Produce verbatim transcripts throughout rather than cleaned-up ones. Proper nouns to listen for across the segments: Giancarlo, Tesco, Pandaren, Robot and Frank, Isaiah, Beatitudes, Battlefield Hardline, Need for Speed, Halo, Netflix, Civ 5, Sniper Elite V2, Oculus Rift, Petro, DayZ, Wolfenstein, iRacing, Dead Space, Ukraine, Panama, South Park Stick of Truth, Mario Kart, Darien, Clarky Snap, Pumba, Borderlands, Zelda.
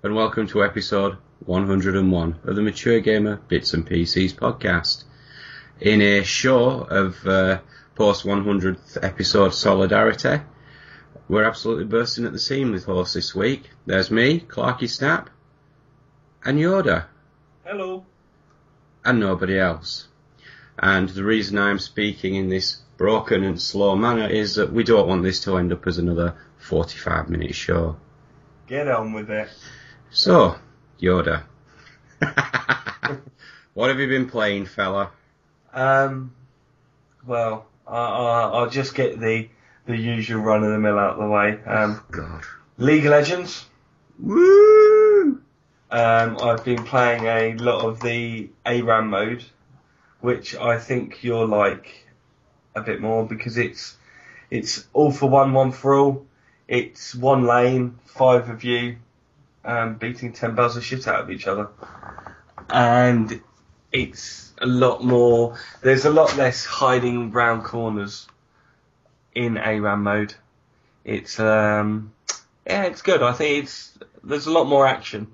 And welcome to episode one hundred and one of the Mature Gamer Bits and P Cs podcast. In a show of uh, post one hundredth episode solidarity, we're absolutely bursting at the seam with hosts this week. There's me, Clarky Snap, and Yoda. Hello. And nobody else. And the reason I'm speaking in this broken and slow manner is that we don't want this to end up as another forty-five minute show. Get on with it. So, Yoda, what have you been playing, fella? Um, well, I, I, I'll just get the the usual run of the mill out of the way. Um, oh, God. League of Legends. Woo! Um, I've been playing a lot of the ARAM mode, which I think you'll like a bit more because it's it's all for one, one for all. It's one lane, five of you, um, beating ten bells of shit out of each other. And it's a lot more... There's a lot less hiding round corners in ARAM mode. It's, um... Yeah, it's good. I think it's... There's a lot more action.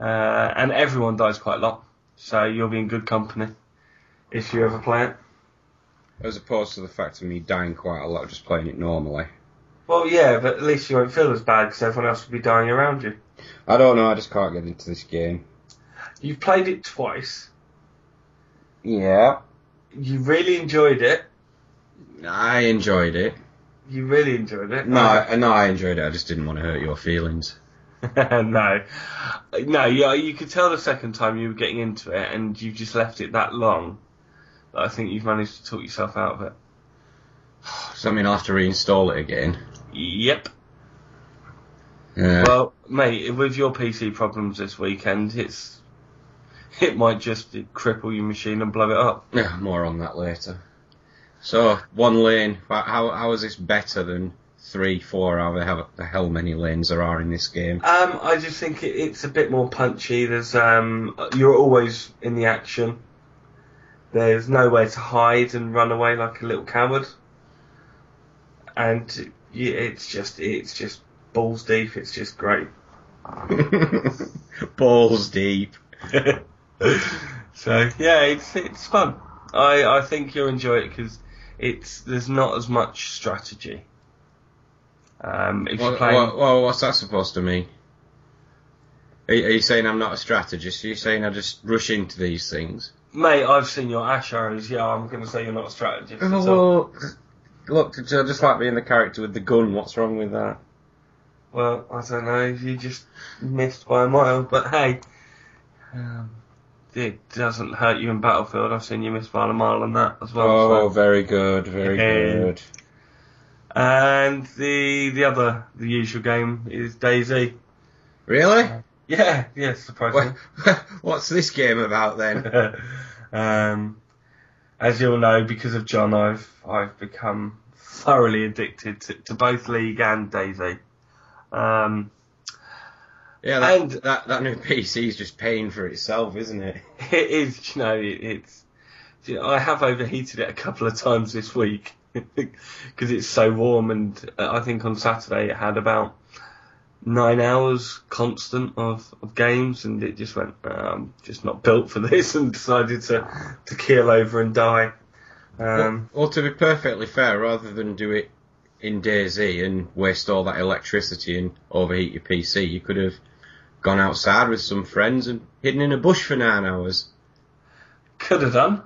Uh, and everyone dies quite a lot. So you'll be in good company if you ever play it. As opposed to the fact of me dying quite a lot just playing it normally. Well, yeah, but at least you won't feel as bad because everyone else will be dying around you. I don't know, I just can't get into this game. You've played it twice. Yeah. You really enjoyed it. I enjoyed it. You really enjoyed it? No, I, no, I enjoyed it, I just didn't want to hurt your feelings. no. No, you, you could tell the second time you were getting into it and you just left it that long that I think you've managed to talk yourself out of it. Does that mean I'll have to reinstall it again? Yep. Yeah. Well, mate, with your P C problems this weekend, it's it might just cripple your machine and blow it up. Yeah, more on that later. So, one lane. How how is this better than three, four, however the hell many lanes there are in this game? Um, I just think it, it's a bit more punchy. There's um, you're always in the action. There's nowhere to hide and run away like a little coward. And yeah, it's just it's just balls deep. It's just great. balls deep. so yeah, it's it's fun. I, I think you'll enjoy it because it's there's not as much strategy. Um, if well, playing... well, well, what's that supposed to mean? Are, are you saying I'm not a strategist? Are you saying I just rush into these things? Mate, I've seen your ash arrows. Yeah, I'm going to say you're not a strategist. Oh, well. Look, I just like being the character with the gun. What's wrong with that? Well, I don't know. You just missed by a mile. But hey, um, it doesn't hurt you in Battlefield. I've seen you miss by a mile on that as well. Oh, so. Very good, very yeah. good. And the the other, the usual game is DayZ. Really? Uh, yeah, yeah, surprisingly. What's this game about then? um... As you'll know, because of John, I've I've become thoroughly addicted to, to both League and DayZ. Um, yeah, that, and that that new P C is just paying for itself, isn't it? It is. You know, it, it's. You know, I have overheated it a couple of times this week because it's so warm, and I think on Saturday it had about nine hours constant of, of games, and it just went, um, just not built for this, and decided to, to keel over and die. Um, well, well, to be perfectly fair, rather than do it in DayZ and waste all that electricity and overheat your P C, you could have gone outside with some friends and hidden in a bush for nine hours. Could have done.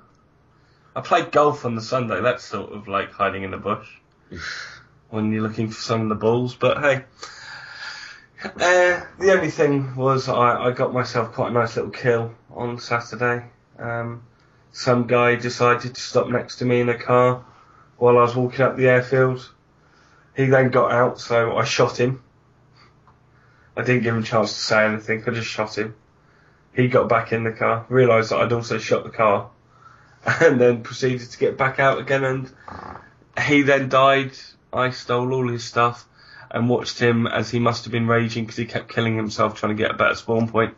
I played golf on the Sunday. That's sort of like hiding in a bush when you're looking for some of the balls, but hey... Uh, the only thing was I, I got myself quite a nice little kill on Saturday. Um, some guy decided to stop next to me in a car while I was walking up the airfield. He then got out, so I shot him. I didn't give him a chance to say anything, I just shot him. He got back in the car, realised that I'd also shot the car, and then proceeded to get back out again, and he then died. I stole all his stuff. And watched him as he must have been raging because he kept killing himself trying to get a better spawn point.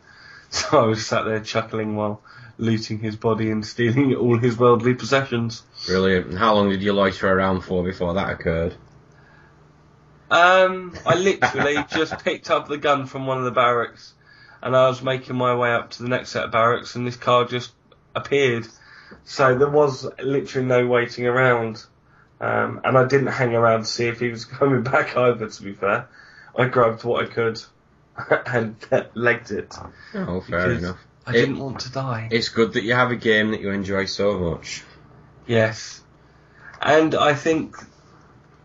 So I was sat there chuckling while looting his body and stealing all his worldly possessions. Brilliant. And how long did you loiter around for before that occurred? Um, I literally just picked up the gun from one of the barracks, and I was making my way up to the next set of barracks, and this car just appeared. So there was literally no waiting around. Um, and I didn't hang around to see if he was coming back either, to be fair. I grabbed what I could and legged it. Oh, fair enough. I didn't it, want to die. It's good that you have a game that you enjoy so much. Yes. And I think,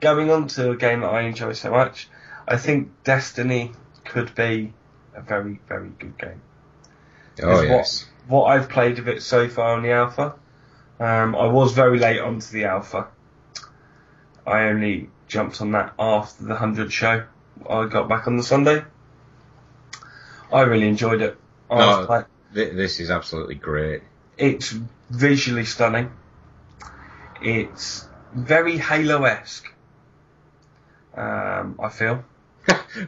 going on to a game that I enjoy so much, I think Destiny could be a very, very good game. Oh, yes. What, what I've played of it so far on the alpha, um, I was very late onto the alpha. I only jumped on that after the one hundred show. I got back on the Sunday. I really enjoyed it. I no, was th- this is absolutely great. It's visually stunning. It's very Halo-esque, um, I feel.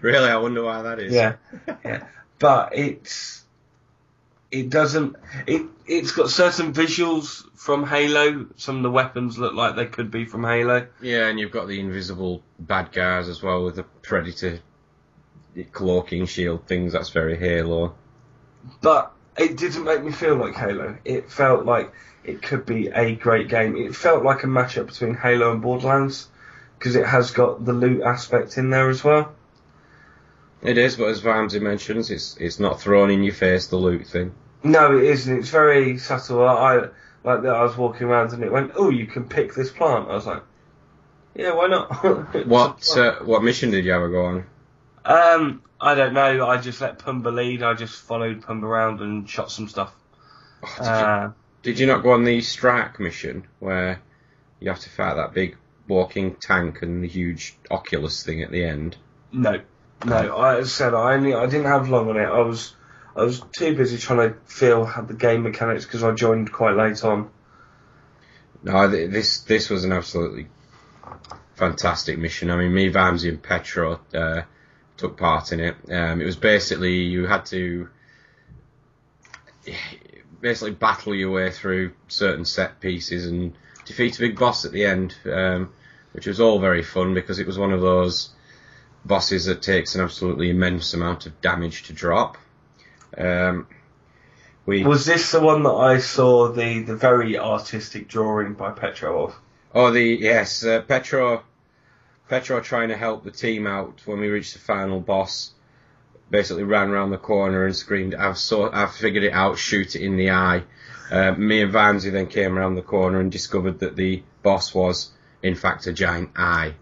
Really? I wonder why that is. Yeah, yeah. But it's... It doesn't... It, it's got certain visuals from Halo. Some of the weapons look like they could be from Halo. Yeah, and you've got the invisible bad guys as well with the Predator cloaking shield things. That's very Halo. But it didn't make me feel like Halo. It felt like it could be a great game. It felt like a mashup between Halo and Borderlands because it has got the loot aspect in there as well. It is, but as Vamsi mentions, it's it's not thrown in your face, the loot thing. No, it isn't. It's very subtle. I like that. I was walking around and it went, "Oh, you can pick this plant." I was like, "Yeah, why not?" What uh, what mission did you ever go on? Um, I don't know. I just let Pumba lead. I just followed Pumba around and shot some stuff. Oh, did, uh, you, did you not go on the Strike mission where you have to fight that big walking tank and the huge Oculus thing at the end? No. No, I said I only I didn't have long on it. I was I was too busy trying to feel how the game mechanics because I joined quite late on. No, this this was an absolutely fantastic mission. I mean, me, Vamsi, and Petro uh, took part in it. Um, it was basically you had to basically battle your way through certain set pieces and defeat a big boss at the end, um, which was all very fun because it was one of those bosses that takes an absolutely immense amount of damage to drop. Um, we was this the one that I saw the, the very artistic drawing by Petro of? Oh, the yes, uh, Petro. Petro trying to help the team out when we reached the final boss. Basically, ran around the corner and screamed, "I've so I've figured it out! Shoot it in the eye!" Uh, me and Vamsi then came around the corner and discovered that the boss was, in fact, a giant eye.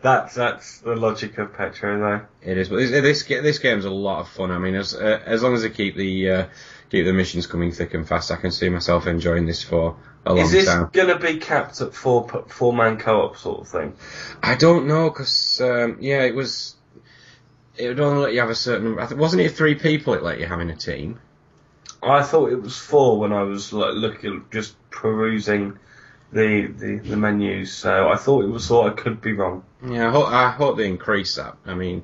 that's that's the logic of Petro, though. It is, but this this, this game's a lot of fun. I mean, as uh, as long as they keep the uh, keep the missions coming thick and fast, I can see myself enjoying this for a long time. Is this going to be capped at four four man co op sort of thing? I don't know, because um, yeah, it was. It would only let you have a certain number. I th- wasn't it three people it let you have in a team? I thought it was four when I was like looking, just perusing The, the the menus, so I thought it was sort of, I could be wrong. Yeah, I hope, I hope they increase that. I mean,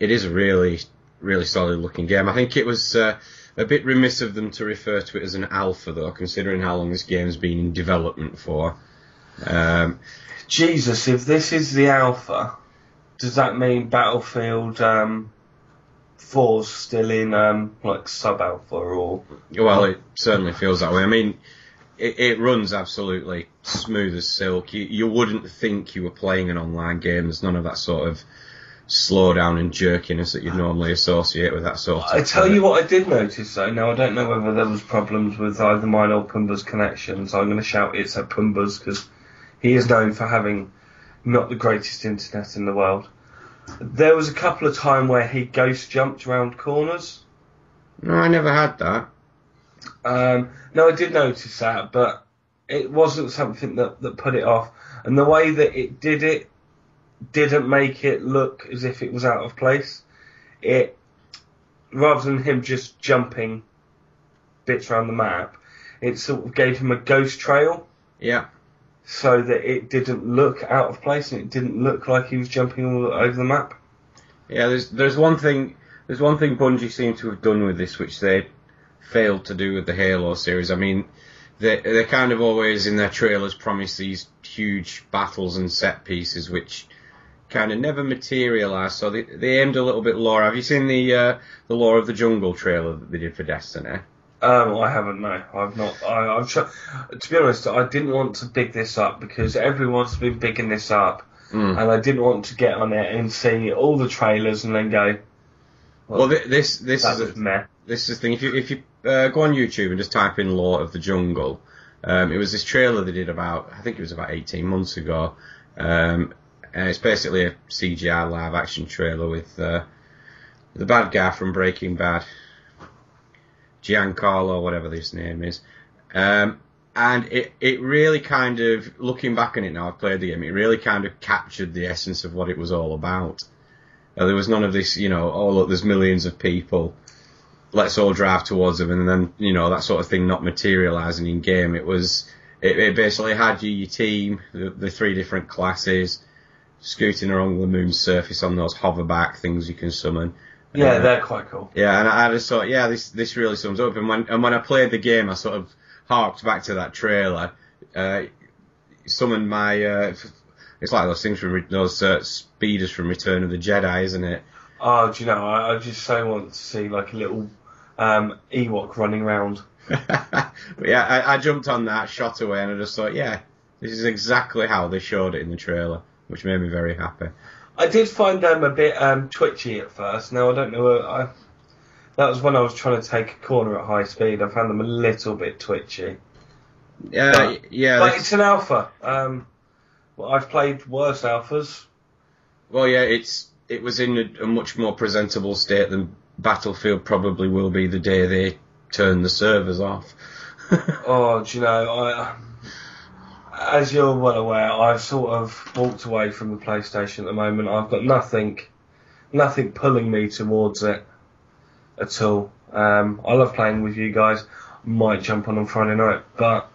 it is a really, really solid looking game. I think it was uh, a bit remiss of them to refer to it as an alpha, though, considering how long this game's been in development for. Um, Jesus, if this is the alpha, does that mean Battlefield um, four's still in um, like sub-alpha or? Well, it certainly feels that way. I mean, It, it runs absolutely smooth as silk. You, you wouldn't think you were playing an online game. There's none of that sort of slowdown and jerkiness that you'd normally associate with that sort of thing. I tell you what I did notice, though. Now, I don't know whether there was problems with either mine or Pumba's connections. I'm going to shout it's at Pumba's because he is known for having not the greatest internet in the world. There was a couple of times where he ghost jumped around corners. No, I never had that. Um, no, I did notice that, but it wasn't something that, that put it off. And the way that it did it didn't make it look as if it was out of place. It, rather than him just jumping bits around the map, it sort of gave him a ghost trail. Yeah. So that it didn't look out of place and it didn't look like he was jumping all over the map. Yeah, there's there's one thing there's one thing Bungie seemed to have done with this, which they failed to do with the Halo series. I mean, they they kind of always in their trailers promise these huge battles and set pieces, which kind of never materialised. So they they aimed a little bit lower. Have you seen the uh, the Lore of the Jungle trailer that they did for Destiny? Um, I haven't, no. I've not. I, I've tried, to be honest, I didn't want to big this up because everyone's been bigging this up, mm. and I didn't want to get on it and see all the trailers and then go. Well, well this this is a, meh. This is the thing. If you if you uh, go on YouTube and just type in "Lore of the Jungle," um, it was this trailer they did about I think it was about eighteen months ago. Um, and it's basically a C G I live action trailer with uh, the bad guy from Breaking Bad. Giancarlo, whatever his name is, um, and it it really kind of, looking back on it now, I've played the game, it really kind of captured the essence of what it was all about. Now, there was none of this, you know, oh look, there's millions of people, let's all drive towards them, and then, you know, that sort of thing not materialising in game. It was, it, it basically had you, your team, the, the three different classes, scooting along the moon's surface on those hoverback things you can summon. Yeah, they're quite cool. Yeah, and I just thought, yeah, this this really sums up. And when and when I played the game, I sort of harked back to that trailer, uh, summoned my. Uh, it's like those things from those uh, speeders from Return of the Jedi, isn't it? Oh, do you know? I, I just so want to see like a little um, Ewok running around. But yeah, I, I jumped on that, shot away, and I just thought, yeah, this is exactly how they showed it in the trailer, which made me very happy. I did find them a bit um, twitchy at first. Now, I don't know. I, that was when I was trying to take a corner at high speed. I found them a little bit twitchy. Yeah, but, yeah. But it's an alpha. Um, well, I've played worse alphas. Well, yeah, it's it was in a, a much more presentable state than Battlefield probably will be the day they turn the servers off. Oh, do you know, I... As you're well aware, I've sort of walked away from the PlayStation at the moment. I've got nothing, nothing pulling me towards it at all. Um, I love playing with you guys. Might jump on on Friday night, but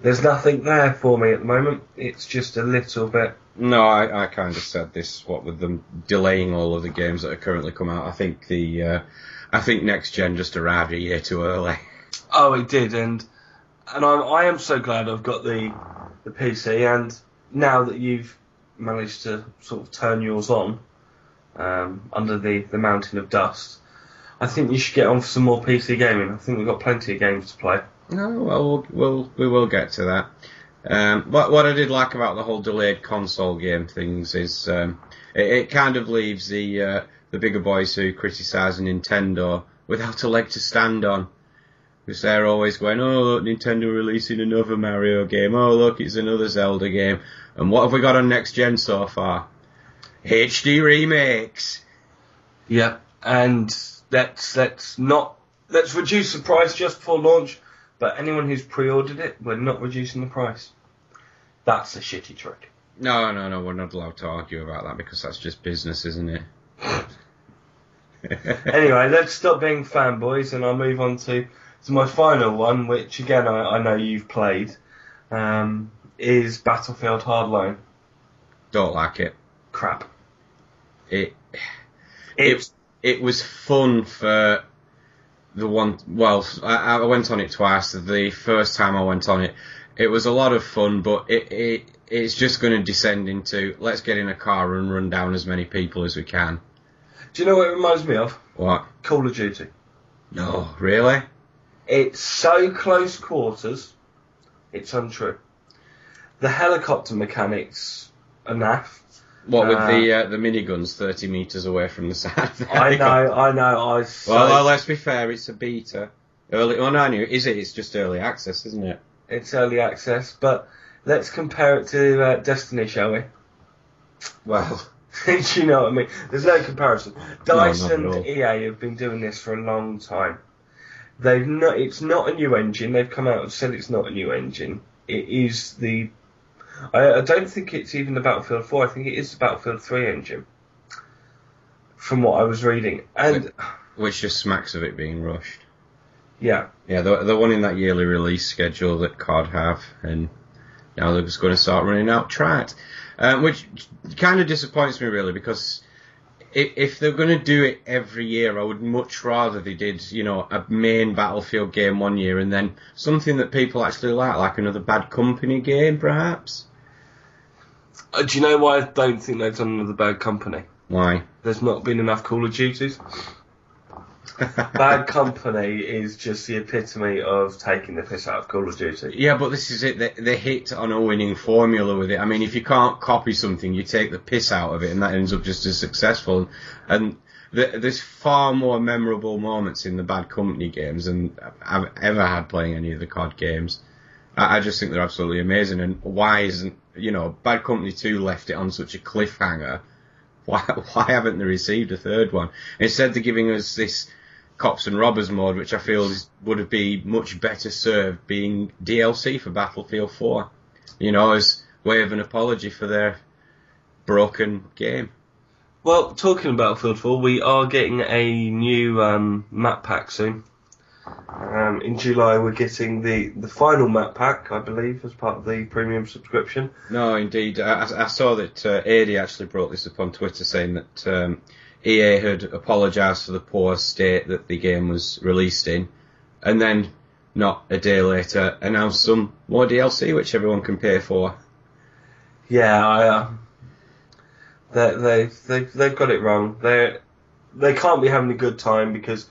there's nothing there for me at the moment. It's just a little bit... No, I, I kind of said this, what with them delaying all of the games that are currently come out. I think the, uh, I think Next Gen just arrived a year too early. Oh, it did, and... And I'm, I am so glad I've got the the P C, and now that you've managed to sort of turn yours on um, under the, the mountain of dust, I think you should get on for some more P C gaming. I think we've got plenty of games to play. No, well, we'll, we'll we will get to that. Um, but what I did like about the whole delayed console game things is um, it, it kind of leaves the uh, the bigger boys who criticise Nintendo without a leg to stand on. Because they're always going, oh, look, Nintendo releasing another Mario game. Oh, look, it's another Zelda game. And what have we got on Next Gen so far? H D remakes. Yep, and let's, let's not... Let's reduce the price just before launch, but anyone who's pre-ordered it, we're not reducing the price. That's a shitty trick. No, no, no, we're not allowed to argue about that because that's just business, isn't it? Anyway, let's stop being fanboys and I'll move on to... So my final one, which again I, I know you've played, um, is Battlefield Hardline. Don't like it. Crap. It, it it was fun for the one. Well, I, I went on it twice. The first time I went on it, it was a lot of fun, but it it it's just going to descend into let's get in a car and run down as many people as we can. Do you know what it reminds me of? What? Call of Duty. No, really? It's so close quarters, it's untrue. The helicopter mechanics are naff. What, with uh, the uh, the miniguns thirty metres away from the side? I know, I know. I so well, well, let's be fair, it's a beta. Early, oh, no, I knew. Is it? It's just early access, isn't it? It's early access, but let's compare it to uh, Destiny, shall we? Well... Do you know what I mean? There's no comparison. DICE no, and E A have been doing this for a long time. They've not. It's not a new engine. They've come out and said it's not a new engine. It is the. I, I don't think it's even the Battlefield four. I think it is the Battlefield three engine. From what I was reading, and which just smacks of it being rushed. Yeah. Yeah, the the one in that yearly release schedule that C O D have, and now they're just going to start running out tracks, um, which kind of disappoints me really because. if, if they're going to do it every year, I would much rather they did, you know, a main Battlefield game one year and then something that people actually like, like another Bad Company game, perhaps. Uh, do you know why I don't think they've done another Bad Company? Why? There's not been enough Call of Duties. Bad Company is just the epitome of taking the piss out of Call of Duty. Yeah, but this is it. They, they hit on a winning formula with it. I mean, if you can't copy something, you take the piss out of it, and that ends up just as successful. And th- there's far more memorable moments in the Bad Company games than I've ever had playing any of the C O D games. I, I just think they're absolutely amazing. And why isn't, you know, Bad Company two left it on such a cliffhanger? Why, why haven't they received a third one? Instead, they're giving us this cops and robbers mode, which I feel is, would have been much better served being D L C for Battlefield four. You know, as way of an apology for their broken game. Well, talking about Battlefield four, we are getting a new um, map pack soon. Um, in July, we're getting the, the final map pack, I believe, as part of the premium subscription. No, indeed. I, I saw that uh, A D actually brought this up on Twitter, saying that um, E A had apologised for the poor state that the game was released in, and then, not a day later, announced some more D L C, which everyone can pay for. Yeah, I, uh, they, they, they, they've got it wrong. They they can't be having a good time, because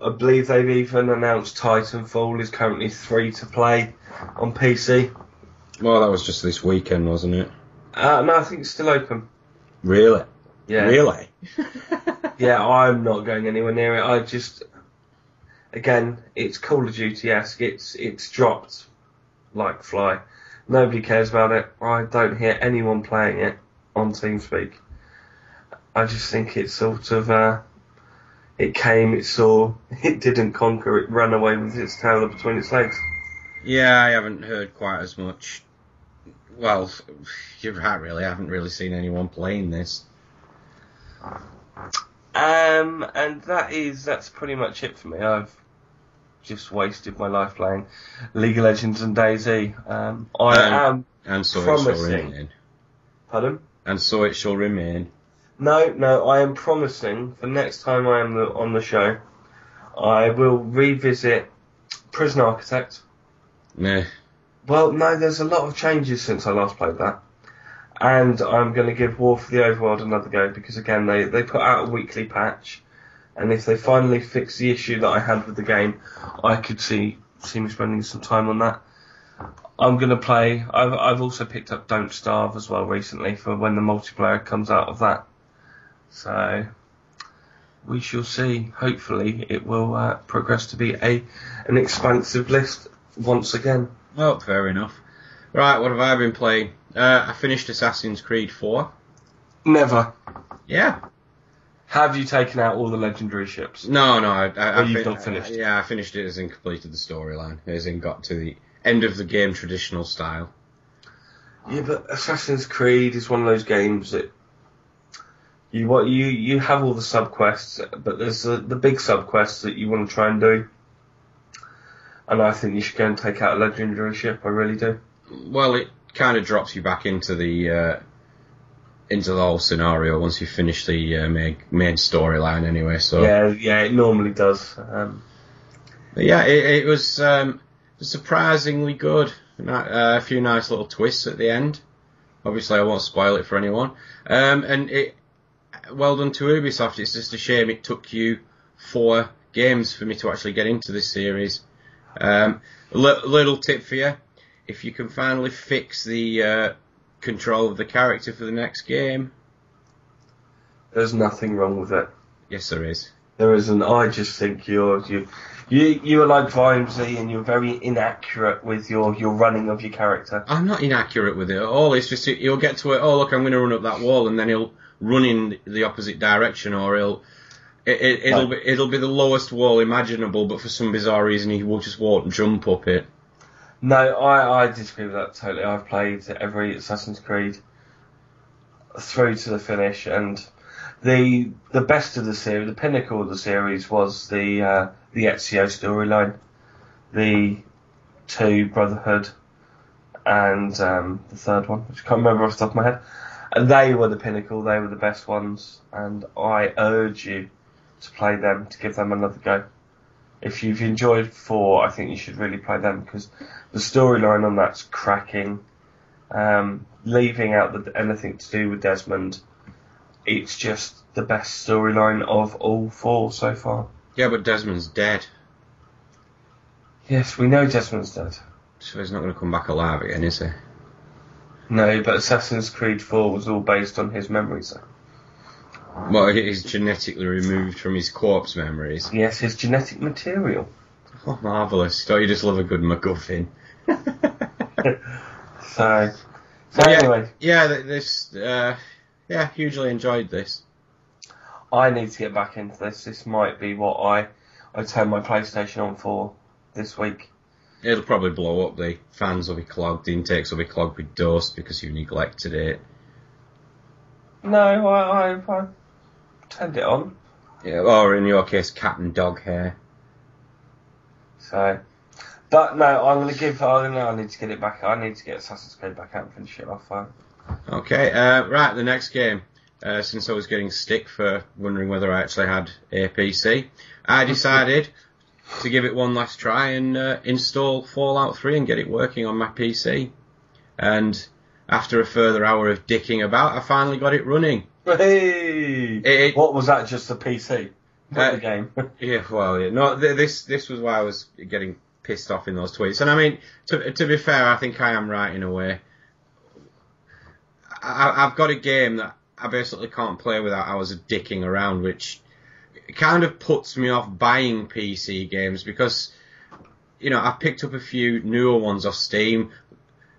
I believe they've even announced Titanfall is currently free to play on P C. Well, that was just this weekend, wasn't it? Uh, no, I think it's still open. Really? Yeah. Really? Yeah, I'm not going anywhere near it. I just, again, it's Call of Duty-esque. It's, it's dropped like fly. Nobody cares about it. I don't hear anyone playing it on TeamSpeak. I just think it's sort of... Uh, It came, it saw, it didn't conquer, it ran away with its tail between its legs. Yeah, I haven't heard quite as much. Well, you're right, really. I haven't really seen anyone playing this. Um, and that is, that's pretty much it for me. I've just wasted my life playing League of Legends and DayZ. Um, I um, am and so promising. It shall remain. Pardon? And so it shall remain. No, no, I am promising the next time I am the, on the show, I will revisit Prison Architect. Nah. Well, no, there's a lot of changes since I last played that. And I'm going to give War for the Overworld another go, because, again, they, they put out a weekly patch. And if they finally fix the issue that I had with the game, I could see, see me spending some time on that. I'm going to play... I've, I've also picked up Don't Starve as well recently, for when the multiplayer comes out of that. So, we shall see. Hopefully, it will uh, progress to be a an expansive list once again. Well, fair enough. Right, what have I been playing? Uh, I finished Assassin's Creed four. Never. Yeah. Have you taken out all the legendary ships? No, no. I, I, or I, you've I, not finished? I, yeah, I finished it as in completed the storyline, as in got to the end of the game traditional style. Yeah, but Assassin's Creed is one of those games that... You what you you have all the sub-quests, but there's the, the big sub-quests that you want to try and do. And I think you should go and take out a legendary ship, I really do. Well, it kind of drops you back into the uh, into the whole scenario once you finish the uh, main, main storyline anyway. So Yeah, yeah, it normally does. Um, but yeah, it, it was um, surprisingly good. Uh, a few nice little twists at the end. Obviously, I won't spoil it for anyone. Um, and it... Well done to Ubisoft. It's just a shame it took you four games for me to actually get into this series. Um, l- little tip for you. If you can finally fix the uh, control of the character for the next game. There's nothing wrong with it. Yes, there is. There isn't. I just think you're... You you, you are like Vimesy, and you're very inaccurate with your, your running of your character. I'm not inaccurate with it at all. It's just you'll get to it, oh, look, I'm going to run up that wall, and then he'll... run in the opposite direction, or it'll it, it, it'll be it'll be the lowest wall imaginable, but for some bizarre reason he will just walk and jump up it. No, I, I disagree with that totally. I've played every Assassin's Creed through to the finish, and the the best of the series, the pinnacle of the series, was the uh, the Ezio storyline, the two Brotherhood, and um, the third one, which I can't remember off the top of my head. They were the pinnacle, they were the best ones, and I urge you to play them, to give them another go. If you've enjoyed four, I think you should really play them, because the storyline on that's cracking. Um, leaving out the, anything to do with Desmond, it's just the best storyline of all four so far. Yeah, but Desmond's dead. Yes, we know Desmond's dead. So he's not going to come back alive again, is he? No, but Assassin's Creed four was all based on his memories, though. Well, it is genetically removed from his corpse memories. Yes, his genetic material. Oh, marvellous. Don't you just love a good MacGuffin? so, so, anyway. Yeah, yeah this, uh, yeah, hugely enjoyed this. I need to get back into this. This might be what I, I turn my PlayStation on for this week. It'll probably blow up. The fans will be clogged, the intakes will be clogged with dust because you neglected it. No, I, I, I turned it on. Yeah, or in your case, cat and dog hair. So, but no, I'm gonna give. I know I need to get it back. I need to get Assassin's Creed back out and finish it off. Right? Okay, uh, right. The next game. Uh, since I was getting stick for wondering whether I actually had a P C, I decided to give it one last try and uh, install Fallout three and get it working on my P C. And after a further hour of dicking about, I finally got it running. Hey! It, it, what was that, just the P C? Not uh, the game? yeah, well, yeah, no, th- this this was why I was getting pissed off in those tweets. And I mean, to, to be fair, I think I am right in a way. I, I've got a game that I basically can't play without hours of dicking around, which kind of puts me off buying P C games because, you know, I picked up a few newer ones off Steam.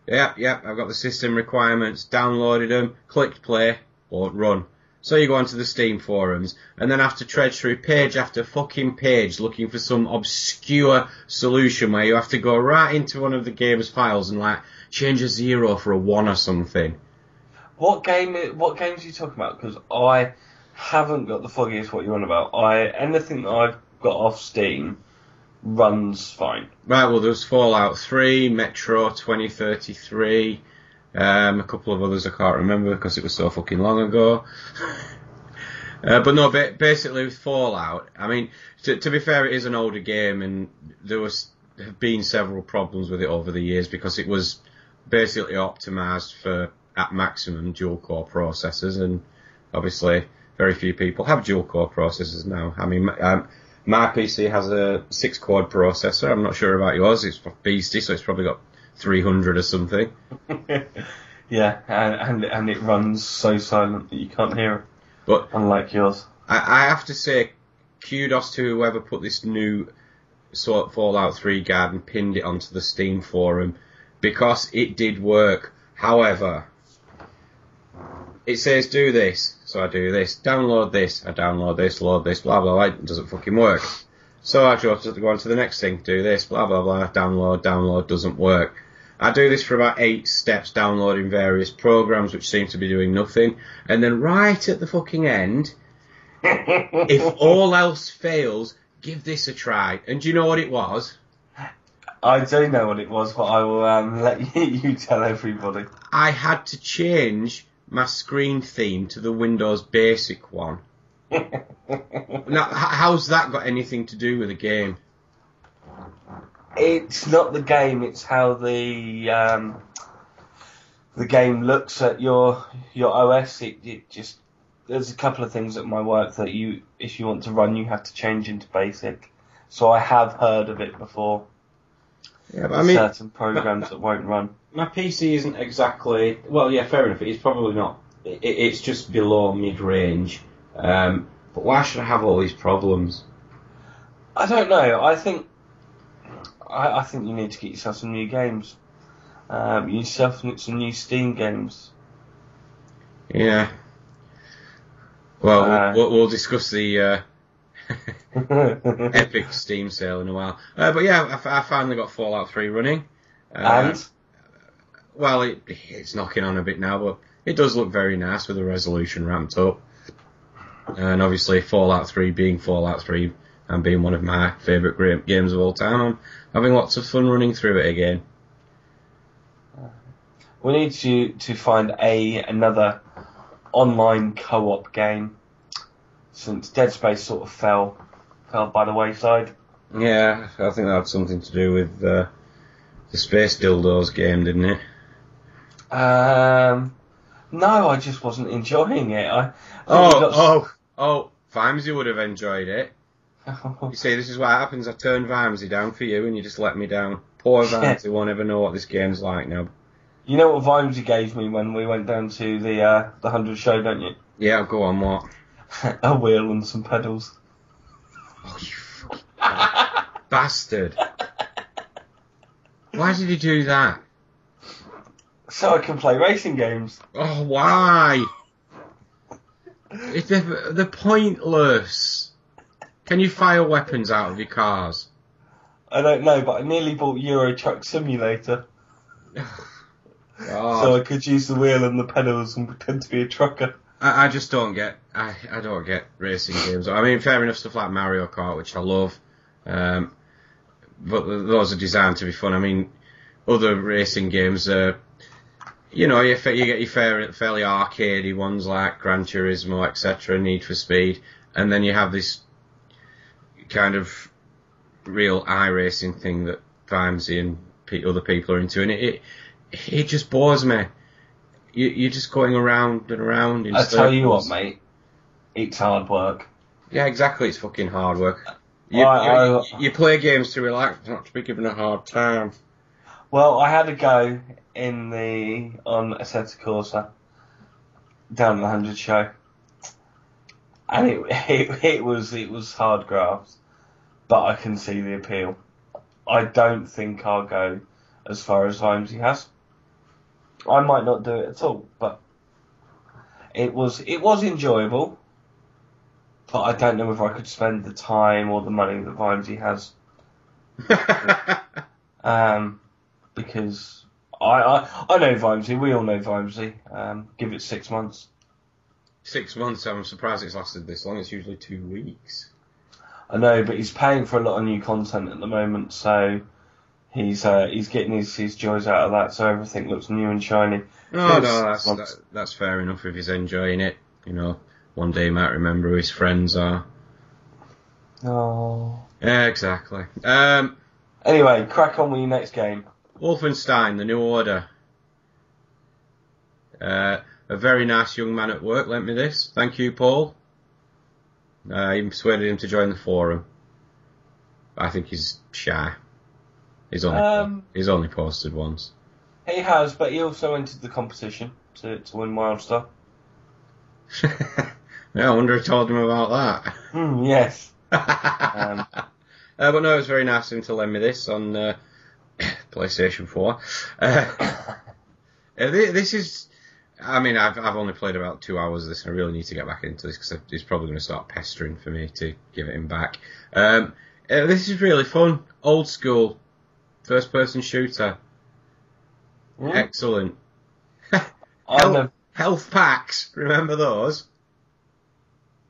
Yep, yep, I've got the system requirements, downloaded them, clicked play, won't run. So you go onto the Steam forums, and then have to tread through page after fucking page looking for some obscure solution where you have to go right into one of the game's files and, like, change a zero for a one or something. What game? What games are you talking about? Because I haven't got the foggiest what you're on about. I Anything that I've got off Steam runs fine. Right, well, there's Fallout three, Metro twenty thirty-three, um, a couple of others I can't remember because it was so fucking long ago. uh, but no, ba- basically with Fallout, I mean, to, to be fair, it is an older game, and there was, have been several problems with it over the years because it was basically optimised for, at maximum, dual-core processors, and obviously very few people have dual-core processors now. I mean... Um, my P C has a six-quad processor. I'm not sure about yours. It's beastie, so it's probably got three hundred or something. yeah, and, and and it runs so silent that you can't hear it, but unlike yours. I, I have to say, kudos to whoever put this new sort of Fallout three guide and pinned it onto the Steam forum, because it did work. However, it says do this. So I do this, download this, I download this, load this, blah, blah, blah, it doesn't fucking work. So I have to go on to the next thing, do this, blah, blah, blah, download, download, doesn't work. I do this for about eight steps, downloading various programs which seem to be doing nothing, and then right at the fucking end, if all else fails, give this a try. And do you know what it was? I do know what it was, but I will um, let you tell everybody. I had to change my screen theme to the Windows Basic one. Now, how's that got anything to do with the game? It's not the game, it's how the um, the game looks at your your O S. It, it just there's a couple of things at my work that you, if you want to run, you have to change into Basic. So I have heard of it before. Yeah, but I mean, certain programs that won't run. My P C isn't exactly... Well, yeah, fair enough. It's probably not... It, it's just below mid-range. Um, but why should I have all these problems? I don't know. I think... I, I think you need to get yourself some new games. Um, yourself some new Steam games. Yeah. Well, uh, we'll, we'll discuss the... Uh, epic Steam sale in a while. Uh, but yeah, I, I finally got Fallout three running. Uh, and? Well, it, it's knocking on a bit now, but it does look very nice with the resolution ramped up. And obviously, Fallout three being Fallout three and being one of my favourite games of all time, I'm having lots of fun running through it again. We need to, to find a another online co-op game since Dead Space sort of fell fell by the wayside. Yeah, I think that had something to do with uh, the Space Dildos game, didn't it? Um, no, I just wasn't enjoying it. I, I oh, got... oh, oh, Vimesy would have enjoyed it. You see, this is what happens. I turned Vimesy down for you, and you just let me down. Poor Vimesy won't ever know what this game's like now. You know what Vimesy gave me when we went down to the uh, the hundred show, don't you? Yeah, go on, what? A wheel and some pedals. Oh, you fucking bastard. Why did you do that? So I can play racing games. Oh, why? If they're, they're pointless. Can you fire weapons out of your cars? I don't know, but I nearly bought Euro Truck Simulator. Oh. So I could use the wheel and the pedals and pretend to be a trucker. I, I just don't get I, I don't get racing games. I mean, fair enough, stuff like Mario Kart, which I love, um, but those are designed to be fun. I mean, other racing games, uh, you know, you, you get your fair, fairly arcadey ones like Gran Turismo, et cetera, Need for Speed, and then you have this kind of real iRacing thing that Vimesy and pe- other people are into, and it, it It just bores me. You, you're just going around and around. In I circles. Tell you what, mate. It's hard work. Yeah, exactly. It's fucking hard work. You, I, you, I, you play games to relax, not to be given a hard time. Well, I had a go in the on Assetto Corsa down at the hundred show, and it, it it was it was hard graphs, but I can see the appeal. I don't think I'll go as far as Vimesy has. I might not do it at all, but it was it was enjoyable, but I don't know if I could spend the time or the money that Vimesy has. um, because I, I I know Vimesy, we all know Vimesy. Um, give it six months. Six months, I'm surprised it's lasted this long. It's usually two weeks. I know, but he's paying for a lot of new content at the moment, so he's uh, he's getting his, his joys out of that, so everything looks new and shiny. No, it's, no, that's that, that's fair enough if he's enjoying it. You know, one day he might remember who his friends are. Oh. Yeah, exactly. Um. Anyway, crack on with your next game. Wolfenstein: The New Order. Uh, a very nice young man at work lent me this. Thank you, Paul. Uh, he persuaded him to join the forum. I think he's shy. He's only, um, he's only posted once. He has, but he also entered the competition to, to win Wildstar. Yeah, I wonder who told him about that. Mm, yes. um. uh, but no, it was very nice of him to lend me this on uh, PlayStation four. Uh, this is... I mean, I've I've only played about two hours of this, and I really need to get back into this, because it's probably going to start pestering for me to give it him back. Um, uh, this is really fun. Old school. First-person shooter. Yeah. Excellent. health, a... health packs. Remember those?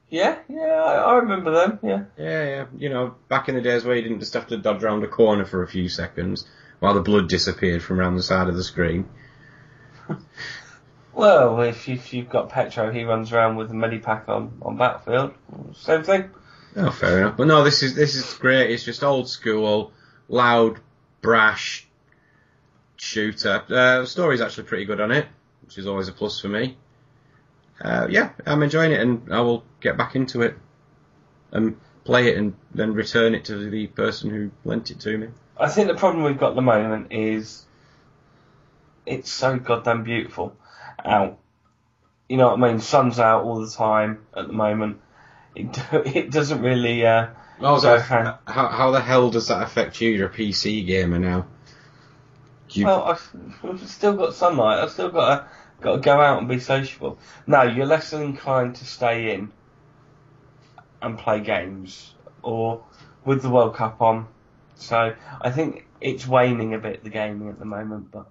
Yeah, yeah, I, I remember them, yeah. Yeah, yeah. You know, back in the days where you didn't just have to dodge around a corner for a few seconds while the blood disappeared from around the side of the screen. Well, if, you, if you've got Petro, he runs around with a medipack on, on Battlefield. Same thing. Oh, fair enough. But no, this is this is great. It's just old-school, loud, brash shooter. Uh, the story's actually pretty good on it, which is always a plus for me. Uh, yeah, I'm enjoying it, and I will get back into it and play it and then return it to the person who lent it to me. I think the problem we've got at the moment is it's so goddamn beautiful out. You know what I mean? Sun's out all the time at the moment. It, it doesn't really... Uh, Oh, so how, how the hell does that affect you? You're a P C gamer now. You... Well, I've, I've still got sunlight. I've still got to, got to go out and be sociable. No, you're less inclined to stay in and play games, or with the World Cup on. So I think it's waning a bit, the gaming at the moment, but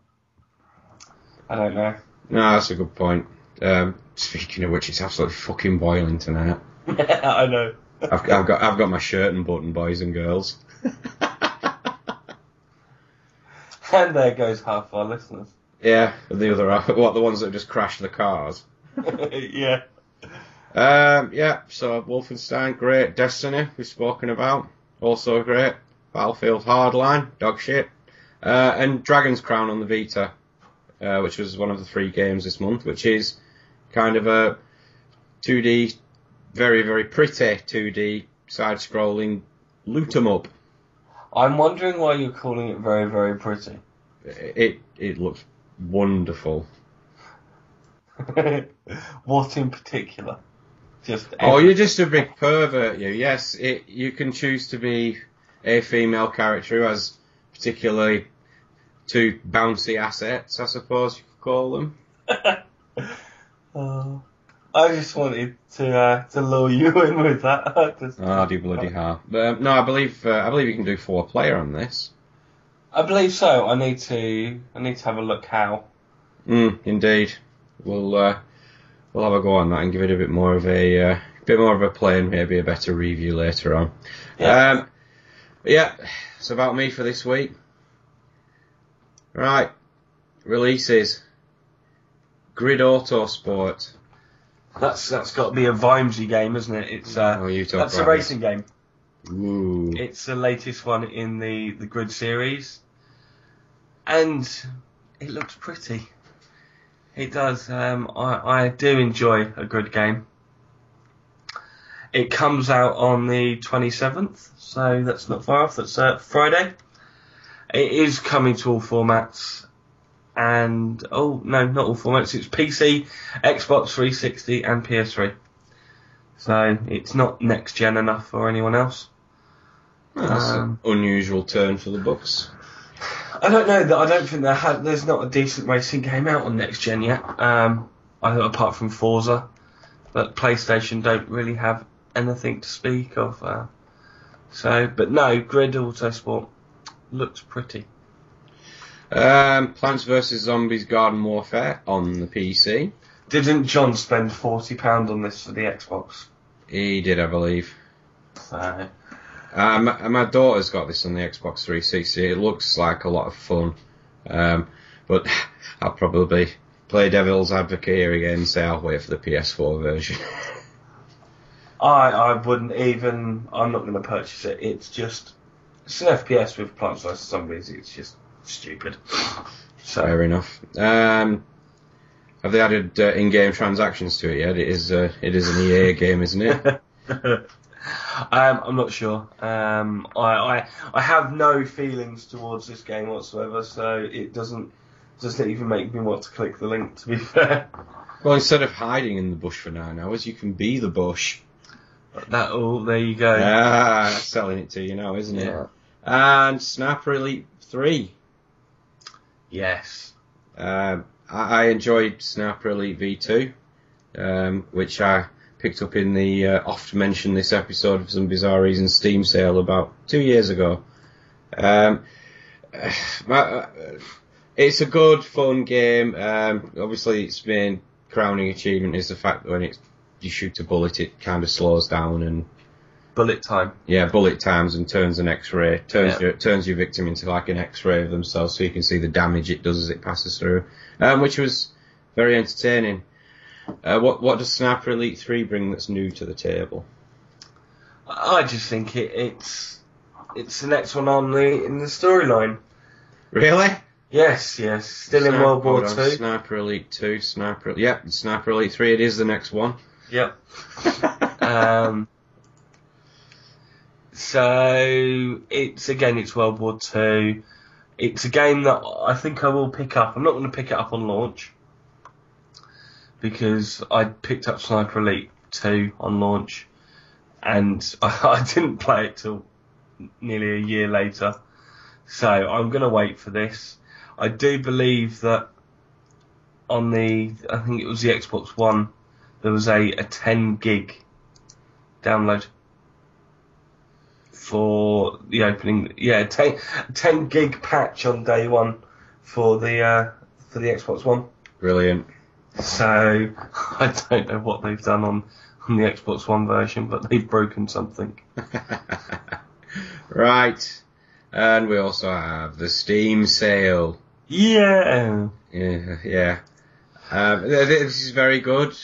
I don't know. No, that's a good point. Um, speaking of which, it's absolutely fucking boiling tonight. I know. I've, I've got I've got my shirt and button, boys and girls. And there goes half our listeners. Yeah, the other half, what, the ones that just crashed the cars. Yeah. Um, yeah, so Wolfenstein, great. Destiny, we've spoken about, also great. Battlefield Hardline, dog shit. Uh, and Dragon's Crown on the Vita, uh, which was one of the three games this month, which is kind of a two D, very, very pretty two D side-scrolling loot 'em up. I'm wondering why you're calling it very, very pretty. It it, it looks wonderful. What in particular? Just everything. Oh, you're just a big pervert, you. Yes, it, you can choose to be a female character who has particularly two bouncy assets, I suppose you could call them. Oh, I just wanted to uh, to lure you in with that. I just, oh, do bloody half. Uh, no, I believe uh, I believe you can do four player on this. I believe so. I need to I need to have a look how. Mm, indeed. We'll uh, we'll have a go on that and give it a bit more of a uh, bit more of a play and maybe a better review later on. Yeah. Um, yeah, it's about me for this week. Right, releases. Grid AutoSport. That's that's got to be a Vimesy game, isn't it? It's uh, oh, you talk that's right a racing game. Ooh. It's the latest one in the, the Grid series, and it looks pretty. It does. Um, I, I do enjoy a Grid game. It comes out on the twenty-seventh, so that's not far off. That's uh, Friday. It is coming to all formats, and oh no, not all formats. It's P C, Xbox three sixty, and P S three. So it's not next gen enough for anyone else. Well, that's um, an unusual turn for the books. I don't know. That I don't think there has, there's not a decent racing game out on next gen yet. Um, I think apart from Forza, but PlayStation don't really have anything to speak of. Uh, so, but no, Grid AutoSport looks pretty. Um, Plants versus. Zombies Garden Warfare on the P C. Didn't John spend forty pounds on this for the Xbox? He did, I believe. So. Uh, my, my daughter's got this on the Xbox three sixty. It looks like a lot of fun. Um, but I'll probably play devil's advocate here again and say I'll wait for the P S four version. I I wouldn't even... I'm not going to purchase it. It's just... It's an F P S with Plants versus. Zombies. It's just stupid. So. Fair enough. Um, have they added uh, in-game transactions to it yet? It is, uh, it is an E A game, isn't it? Um, I'm not sure. Um, I, I I have no feelings towards this game whatsoever, so it doesn't doesn't even make me want to click the link, to be fair. Well, instead of hiding in the bush for nine hours, you can be the bush. That all, there you go. Ah, selling it to you now, isn't it? Yeah. And Sniper Elite three. Yes. Uh, I, I enjoyed Sniper Elite V two, um, which I picked up in the uh, oft-mentioned this episode for some bizarre reason Steam sale about two years ago. Um, it's a good, fun game. Um, obviously, its main crowning achievement is the fact that when it, you shoot a bullet, it kind of slows down and bullet time. Yeah, bullet times and turns an X-ray, turns yeah. your turns your victim into like an X-ray of themselves, so you can see the damage it does as it passes through, um, which was very entertaining. Uh, what what does Sniper Elite three bring that's new to the table? I just think it, it's it's the next one on the in the storyline. Really? Yes, yes. Still Sniper, in World War Two. Sniper Elite Two, Sniper. Yep, yeah, Sniper Elite Three. It is the next one. Yep. um. So it's again, it's World War Two. It's a game that I think I will pick up. I'm not going to pick it up on launch, because I picked up Sniper Elite two on launch, and I, I didn't play it till nearly a year later. So I'm going to wait for this. I do believe that on the, I think it was the Xbox One, there was a, a ten gig download for the opening. Yeah, ten, ten gig patch on day one for the uh, for the Xbox One. Brilliant. So, I don't know what they've done on, on the Xbox One version, but they've broken something. Right. And we also have the Steam sale. Yeah. Yeah. yeah. Um, this is very good.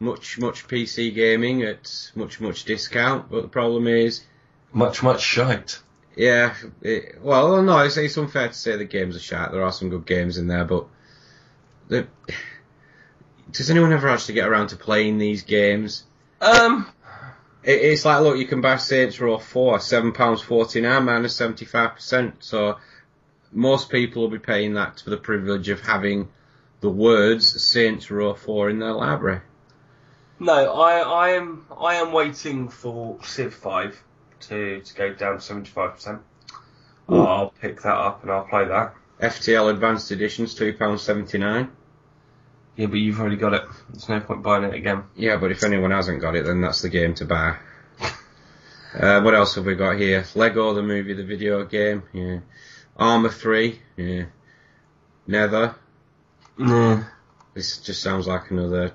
Much, much P C gaming at much, much discount. But the problem is... Much, much shite. Yeah. It, well, no, it's, it's unfair to say the games are shite. There are some good games in there, but... The, does anyone ever actually get around to playing these games? Um... It, it's like, look, you can buy Saints Row four, seven pounds forty-nine minus seventy-five percent, so... Most people will be paying that for the privilege of having the words Saints Row four in their library. No, I, I am I am waiting for Civ five to, to go down to seventy-five percent. Ooh. I'll pick that up and I'll play that. F T L Advanced Edition's two pounds seventy-nine. Yeah, but you've already got it. There's no point buying it again. Yeah, but if anyone hasn't got it, then that's the game to buy. uh, what else have we got here? Lego, the movie, the video game. Yeah. Armour three, yeah. Nether. Mm. This just sounds like another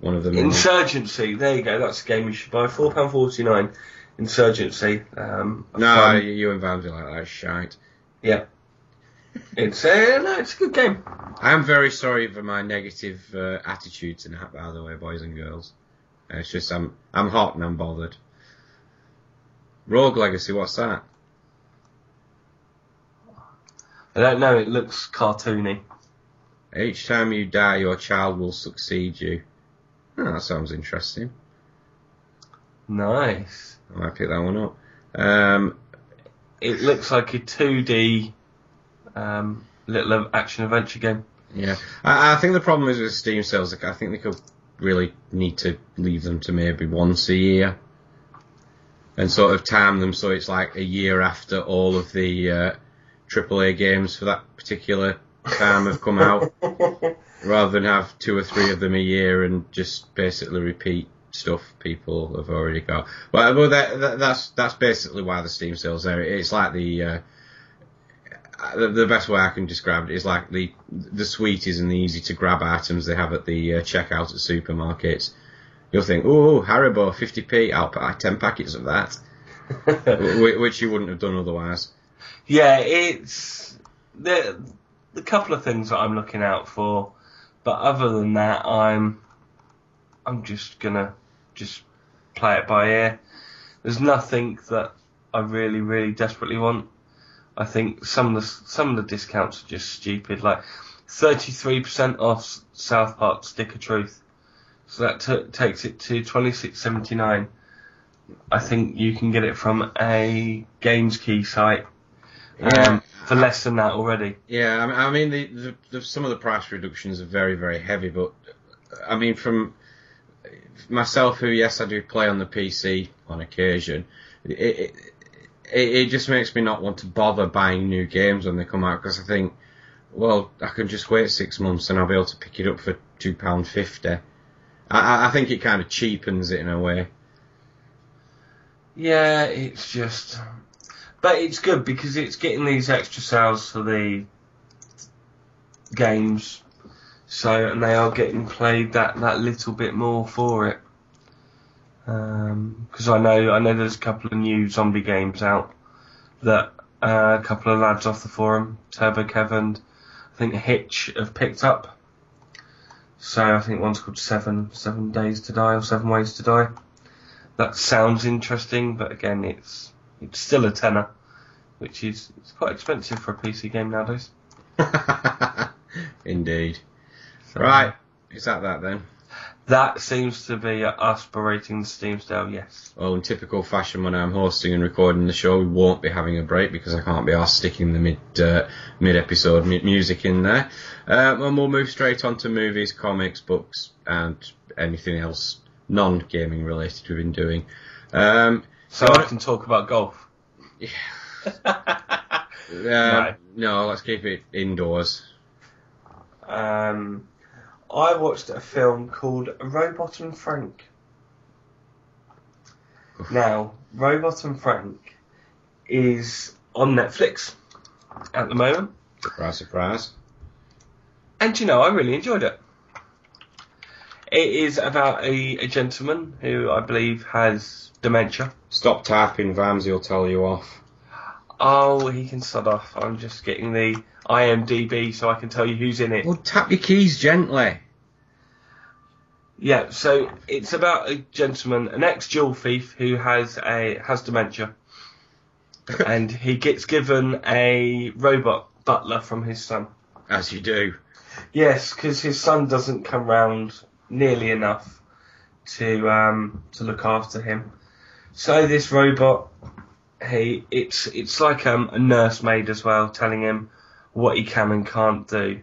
one of them. Insurgency, there you go, that's a game you should buy. four pounds forty-nine. Insurgency. Um, no, fun. You and Vamsi like that, shite. Yeah. It's, uh, no, it's a good game. I am very sorry for my negative uh, attitude tonight, by the way, boys and girls. Uh, it's just I'm, I'm hot and I'm bothered. Rogue Legacy, what's that? I don't know, it looks cartoony. Each time you die, your child will succeed you. Oh, that sounds interesting. Nice. I might pick that one up. Um, it looks like a two D um, little action-adventure game. Yeah. I, I think the problem is with Steam sales, I think they could really need to leave them to maybe once a year and sort of time them so it's like a year after all of the... Uh, Triple A games for that particular time have come out, rather than have two or three of them a year and just basically repeat stuff people have already got. Well, well that, that, that's that's basically why the Steam sales there. It's like the uh, the best way I can describe it is like the the sweeties and the easy to grab items they have at the uh, checkout at supermarkets. You'll think, oh, Haribo, fifty p, I'll buy ten packets of that, which you wouldn't have done otherwise. Yeah, it's the the couple of things that I'm looking out for, but other than that, I'm I'm just gonna just play it by ear. There's nothing that I really, really desperately want. I think some of the some of the discounts are just stupid, like thirty-three percent off South Park Stick of Truth, so that t- takes it to twenty-six seventy-nine. I think you can get it from a Games Key site. Yeah. Um, for less than that already. Yeah, I mean, the, the, the, some of the price reductions are very, very heavy, but, I mean, from myself, who, yes, I do play on the P C on occasion, it, it, it, it just makes me not want to bother buying new games when they come out, because I think, well, I can just wait six months and I'll be able to pick it up for two pounds fifty. I, I think it kind of cheapens it in a way. Yeah, it's just... But it's good because it's getting these extra sales for the games, so and they are getting played that, that little bit more for it. Because um, I know I know there's a couple of new zombie games out that uh, a couple of lads off the forum, Turbo Kev and I think Hitch, have picked up. So I think one's called Seven Seven Days to Die or Seven Ways to Die. That sounds interesting, but again, it's. It's still a tenner, which is it's quite expensive for a P C game nowadays. Indeed. So, right, is that that then? That seems to be us berating the Steam sale, yes. Well, in typical fashion, when I'm hosting and recording the show, we won't be having a break because I can't be arsed sticking the mid, uh, mid-episode mid music in there. Uh, and we'll move straight on to movies, comics, books, and anything else non-gaming related we've been doing. Um... So I can talk about golf. Yeah. uh, no. no, let's keep it indoors. Um, I watched a film called Robot and Frank. Oof. Now, Robot and Frank is on Netflix at the moment. Surprise, surprise. And you know, I really enjoyed it. It is about a, a gentleman who I believe has dementia. Stop typing, Vamsi will tell you off. Oh, he can sod off. I'm just getting the I M D B so I can tell you who's in it. Well, tap your keys gently. Yeah, so it's about a gentleman, an ex-jewel thief who has a has dementia, and he gets given a robot butler from his son. As you do. Yes, because his son doesn't come round nearly enough to um, to look after him. So this robot, he it's it's like um, a nursemaid as well, telling him what he can and can't do,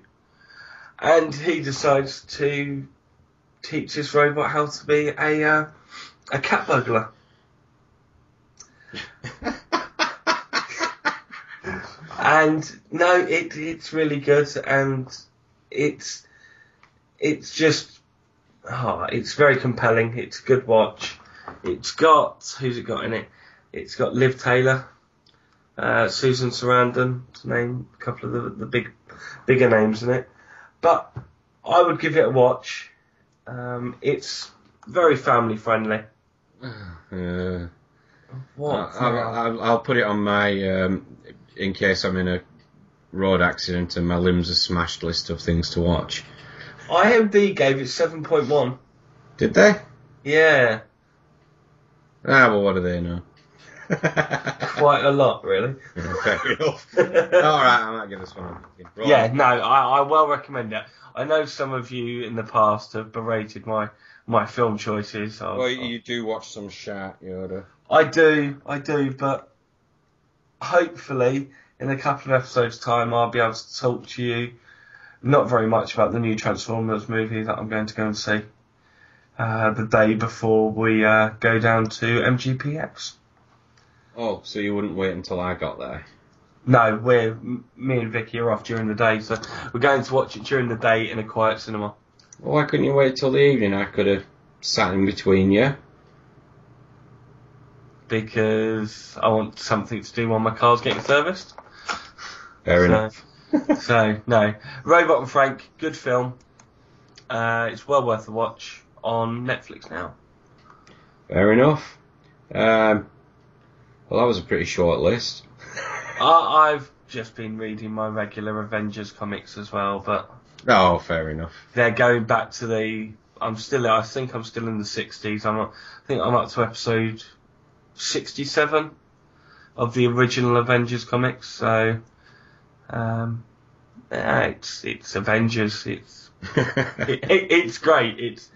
and he decides to teach this robot how to be a uh, a cat burglar. And no, it it's really good, and it's it's just oh, it's very compelling. It's a good watch. It's got who's it got in it? It's got Liv Taylor, uh, Susan Sarandon, to name a couple of the, the big bigger names in it. But I would give it a watch. Um, it's very family friendly. Uh, what? I'll, I'll, I'll put it on my um, in case I'm in a road accident and my limbs are smashed list of things to watch. I M D B gave it seven point one. Did they? Yeah. Ah, well, what do they know? Quite a lot, really. Yeah, fair enough. All right, I might give this one a yeah, no, I, I well recommend it. I know some of you in the past have berated my, my film choices. I'll, well, you I'll... do watch some shat, Yoda. I do, I do, but hopefully in a couple of episodes' time I'll be able to talk to you not very much about the new Transformers movie that I'm going to go and see uh, the day before we uh, go down to M G P X. Oh, so you wouldn't wait until I got there? No, we're me and Vicky are off during the day, so we're going to watch it during the day in a quiet cinema. Well, why couldn't you wait till the evening? I could have sat in between you. Because I want something to do while my car's getting serviced. Fair enough. So, so no, Robot and Frank, good film. Uh, it's well worth a watch on Netflix now. Fair enough. Um. Well, that was a pretty short list. I, I've just been reading my regular Avengers comics as well, but... Oh, fair enough. They're going back to the... I'm still... I think I'm still in the sixties. I'm, I think I'm up to episode sixty-seven of the original Avengers comics, so... Um, yeah, it's, it's Avengers. It's it, it, it's great. It's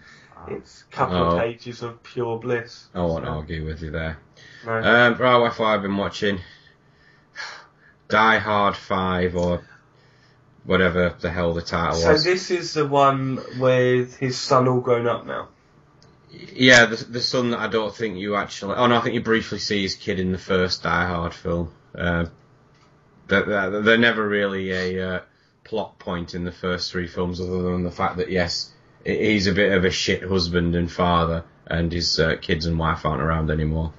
it's a couple oh. of pages of pure bliss. I won't so. argue with you there. No. Um, right, what have I been watching? Die Hard five or whatever the hell the title so was. So this is the one with his son all grown up now? Yeah, the, the son that I don't think you actually... Oh, no, I think you briefly see his kid in the first Die Hard film. Uh, they're, they're never really a uh, plot point in the first three films other than the fact that, yes, he's a bit of a shit husband and father and his uh, kids and wife aren't around anymore.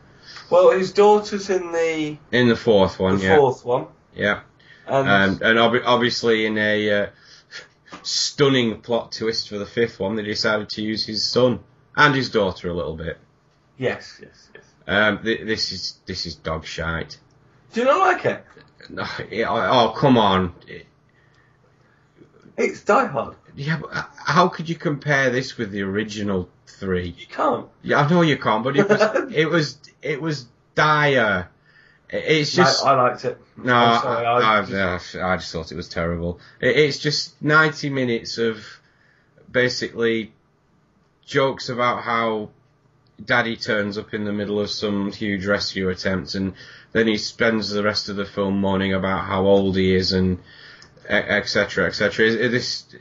Well, his daughter's in the... In the fourth one, the yeah. The fourth one. Yeah. And um, and ob- obviously in a uh, stunning plot twist for the fifth one, they decided to use his son and his daughter a little bit. Yes, yes, yes. Um, th- this is this is dog shite. Do you not like it? No, it, oh, come on. It, it's Die Hard. Yeah, but how could you compare this with the original three? You can't. Yeah, I know you can't, but it was... it was It was dire. It's just. I, I liked it. No, I'm sorry, I, I, just... I just thought it was terrible. It, it's just ninety minutes of basically jokes about how Daddy turns up in the middle of some huge rescue attempt, and then he spends the rest of the film moaning about how old he is, and et cetera, et cetera. This.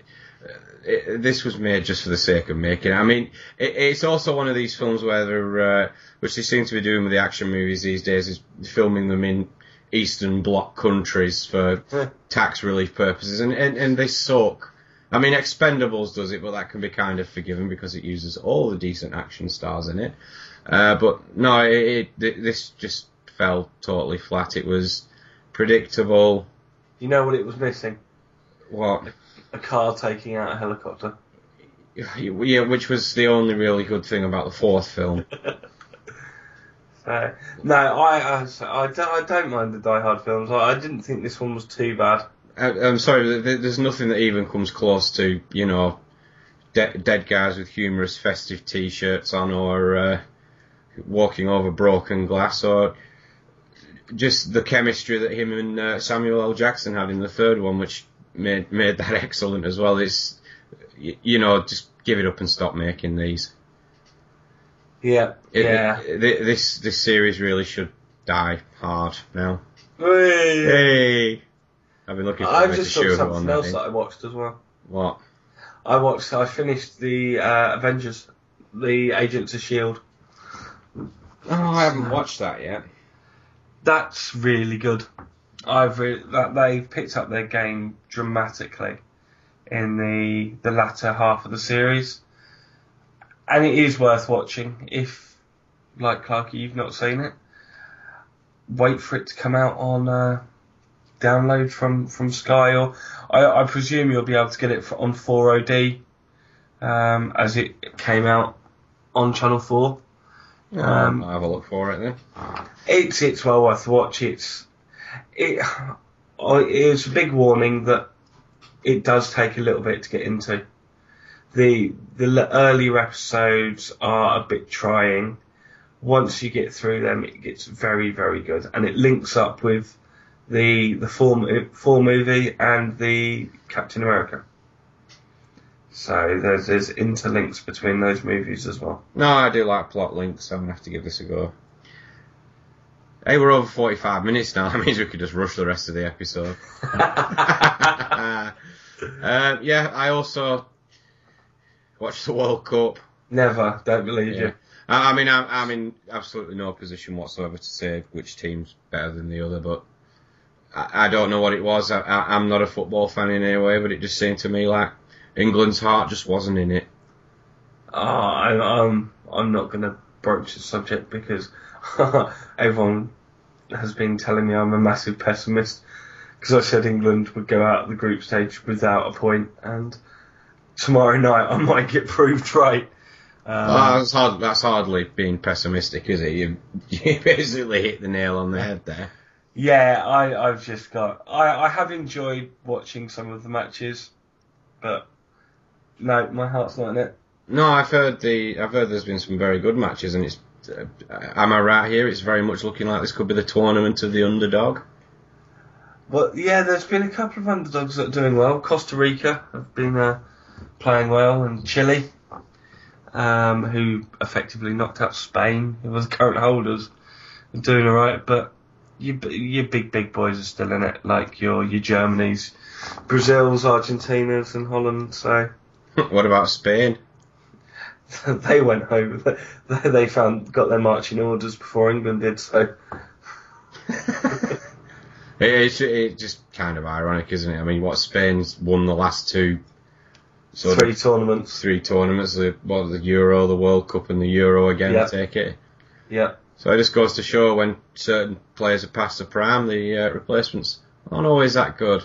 It, this was made just for the sake of making it. I mean, it, it's also one of these films where they're, uh, which they seem to be doing with the action movies these days, is filming them in Eastern Bloc countries for tax relief purposes, and, and, and they suck. I mean, Expendables does it, but that can be kind of forgiven because it uses all the decent action stars in it. Uh, but no, it, it this just fell totally flat. It was predictable. You know what it was missing? What? A car taking out a helicopter. Yeah, which was the only really good thing about the fourth film. So, no, I, I, I, don't, I don't mind the Die Hard films. I, I didn't think this one was too bad. I, I'm sorry, there's nothing that even comes close to, you know, de- dead guys with humorous festive t-shirts on, or uh, walking over broken glass, or just the chemistry that him and uh, Samuel L. Jackson had in the third one, which made made that excellent as well. It's, you know, just give it up and stop making these. Yeah, it, yeah. It, it, this this series really should die hard now. Hey, hey. I've been looking. For I've just done something else that, that I watched as well. What? I watched. I finished the uh, Avengers, the Agents of S H I E L D. Oh, I haven't watched that yet. That's really good. I've re- that they picked up their game dramatically in the the latter half of the series, and it is worth watching. If, like Clarky, you've not seen it, wait for it to come out on uh, download from, from Sky, or I, I presume you'll be able to get it on four O D, um, as it came out on Channel Four. Yeah, um, I'll have a look for it then. It's it's well worth a watch. It's it it's a big warning that it does take a little bit to get into. The the earlier episodes are a bit trying. Once you get through them, it gets very very good, and it links up with the the four four movie and the Captain America. So there's, there's interlinks between those movies as well. No, I do like plot links, so I'm going to have to give this a go. Hey, we're over forty-five minutes now. That means we could just rush the rest of the episode. uh, yeah, I also watched the World Cup. Never, don't believe yeah. you. I, I mean, I'm, I'm in absolutely no position whatsoever to say which team's better than the other, but I, I don't know what it was. I, I, I'm not a football fan in any way, but it just seemed to me like England's heart just wasn't in it. Oh, I'm um, I'm not going to broach the subject because everyone has been telling me I'm a massive pessimist because I said England would go out of the group stage without a point, and tomorrow night I might get proved right. Um, well, that's, hard, that's hardly being pessimistic, is it? You, you basically hit the nail on the head there. Yeah, I, I've just got... I, I have enjoyed watching some of the matches, but... No, my heart's not in it. No, I've heard the. I've heard there's been some very good matches, and it's. Uh, am I right here? It's very much looking like this could be the tournament of the underdog. Well, yeah, there's been a couple of underdogs that are doing well. Costa Rica have been uh, playing well, and Chile, um, who effectively knocked out Spain, who was the current holders, are doing all right. But your your big big boys are still in it, like your your Germany's, Brazil's, Argentina's, and Holland. So. What about Spain? They went home. They found got their marching orders before England did. So it, it's it's just kind of ironic, isn't it? I mean, what Spain's won the last two, sort three of, tournaments, three tournaments. The what the Euro, the World Cup, and the Euro again. Yep. Take it. Yeah. So it just goes to show when certain players are past the prime, the uh, replacements aren't always that good.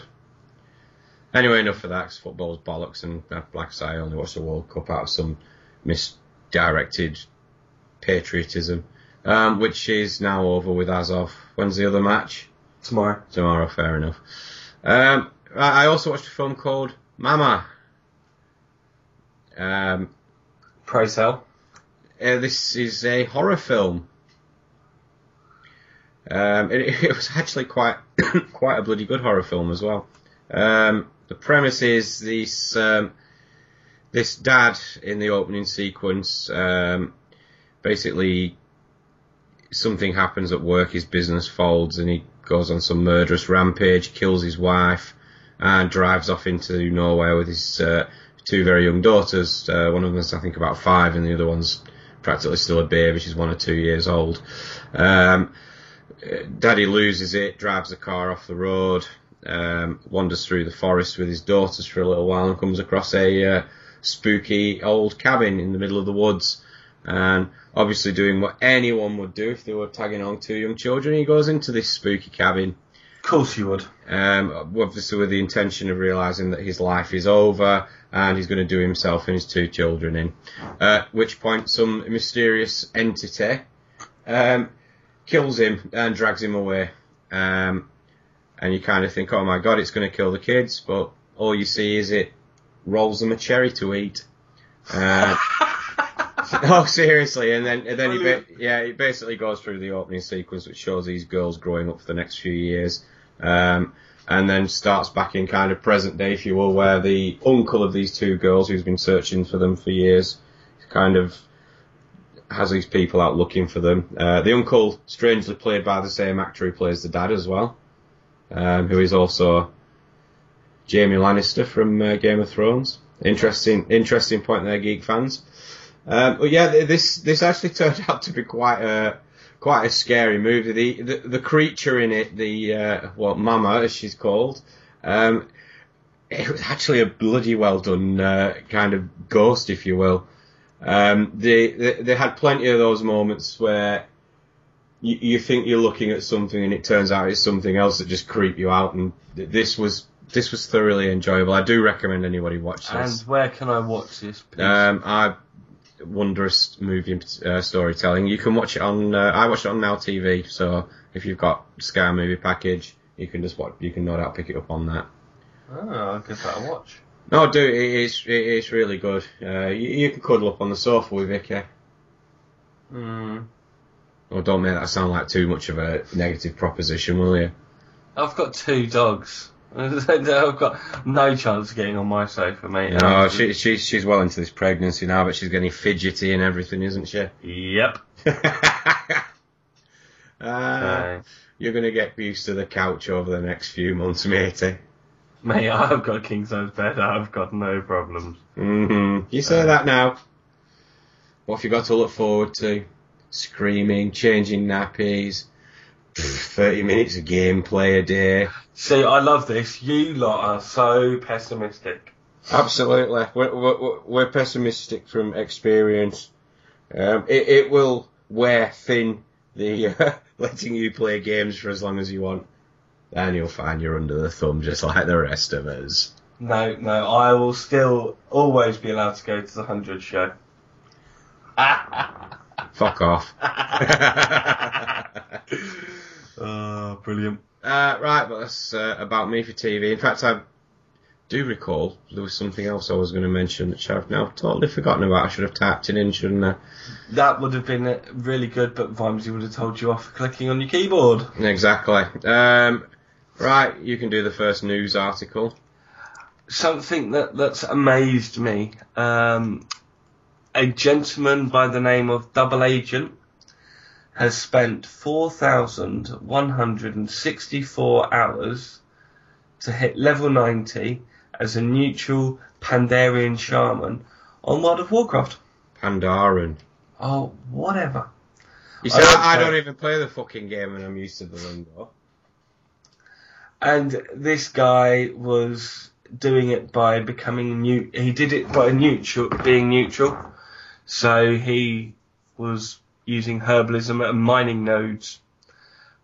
Anyway, enough of that, because football's bollocks, and like I say, I only watched the World Cup out of some misdirected patriotism, um, which is now over with as of... When's the other match? Tomorrow. Tomorrow, fair enough. Um, I also watched a film called Mama. Um, Pray tell. Uh, this is a horror film. Um, it, it was actually quite quite a bloody good horror film as well. Um, the premise is this, um, this dad in the opening sequence, um, basically something happens at work, his business folds, and he goes on some murderous rampage, kills his wife, and drives off into Norway with his uh, two very young daughters. Uh, one of them's, I think, about five, and the other one's practically still a baby. She's one or two years old. Um, daddy loses it, drives the car off the road, Um, wanders through the forest with his daughters for a little while, and comes across a uh, spooky old cabin in the middle of the woods, and obviously doing what anyone would do if they were tagging along two young children, he goes into this spooky cabin. Of course he would. Um, obviously with the intention of realising that his life is over and he's going to do himself and his two children in. Uh, at which point some mysterious entity um, kills him and drags him away. Um And you kind of think, oh my god, it's going to kill the kids, but all you see is it rolls them a cherry to eat. Uh, oh, seriously. And then, and then he ba- yeah, he basically goes through the opening sequence, which shows these girls growing up for the next few years, um, and then starts back in kind of present day, if you will, where the uncle of these two girls, who's been searching for them for years, kind of has these people out looking for them. Uh, the uncle, strangely played by the same actor who plays the dad as well, um, who is also Jamie Lannister from uh, Game of Thrones. Interesting, interesting point there, geek fans. Um, but yeah, this this actually turned out to be quite a quite a scary movie. The the, the creature in it, the uh, well, Mama as she's called, um, it was actually a bloody well done uh, kind of ghost, if you will. Um, they, they they had plenty of those moments where you, you think you're looking at something and it turns out it's something else that just creeped you out. And th- this was. This was thoroughly enjoyable. I do recommend anybody watch this. And where can I watch this, please? Um, I wondrous movie uh, storytelling. You can watch it on. Uh, I watched it on Now T V. So if you've got Sky Movie package, you can just watch. You can no doubt pick it up on that. Oh, I guess I'll watch. No, dude, it is. It is really good. Uh, you, you can cuddle up on the sofa with Vicky. Hmm. Oh, don't make that sound like too much of a negative proposition, will you? I've got two dogs. I've got no chance of getting on my sofa, mate. No, she, she, she's well into this pregnancy now, but she's getting fidgety and everything, isn't she? Yep. uh, okay. You're going to get used to the couch over the next few months, matey. Mate, I've got a king-size bed. I've got no problems. Mm-hmm. You say uh, that now. What have you got to look forward to? Screaming, changing nappies, thirty minutes of gameplay a day. See, I love this. You lot are so pessimistic. Absolutely. We're, we're, we're pessimistic from experience. Um, it, it will wear thin, the uh, letting you play games for as long as you want. And you'll find you're under the thumb just like the rest of us. No, no, I will still always be allowed to go to the one hundred show. Fuck off. Oh, brilliant. Uh, right, but that's uh, about me for T V. In fact, I do recall there was something else I was going to mention, which I've now totally forgotten about. I should have tapped it in, shouldn't I? That would have been really good, but Vimesy would have told you off for clicking on your keyboard. Exactly. Um, right, you can do the first news article. Something that, that's amazed me. Um, a gentleman by the name of Double Agent has spent four thousand one hundred sixty-four hours to hit level ninety as a neutral Pandaren shaman on World of Warcraft. Pandaren. Oh, whatever. You see, I don't, I don't even play the fucking game and I'm used to the lingo. And this guy was doing it by becoming new. He did it by neutral, being neutral. So he was using herbalism and mining nodes,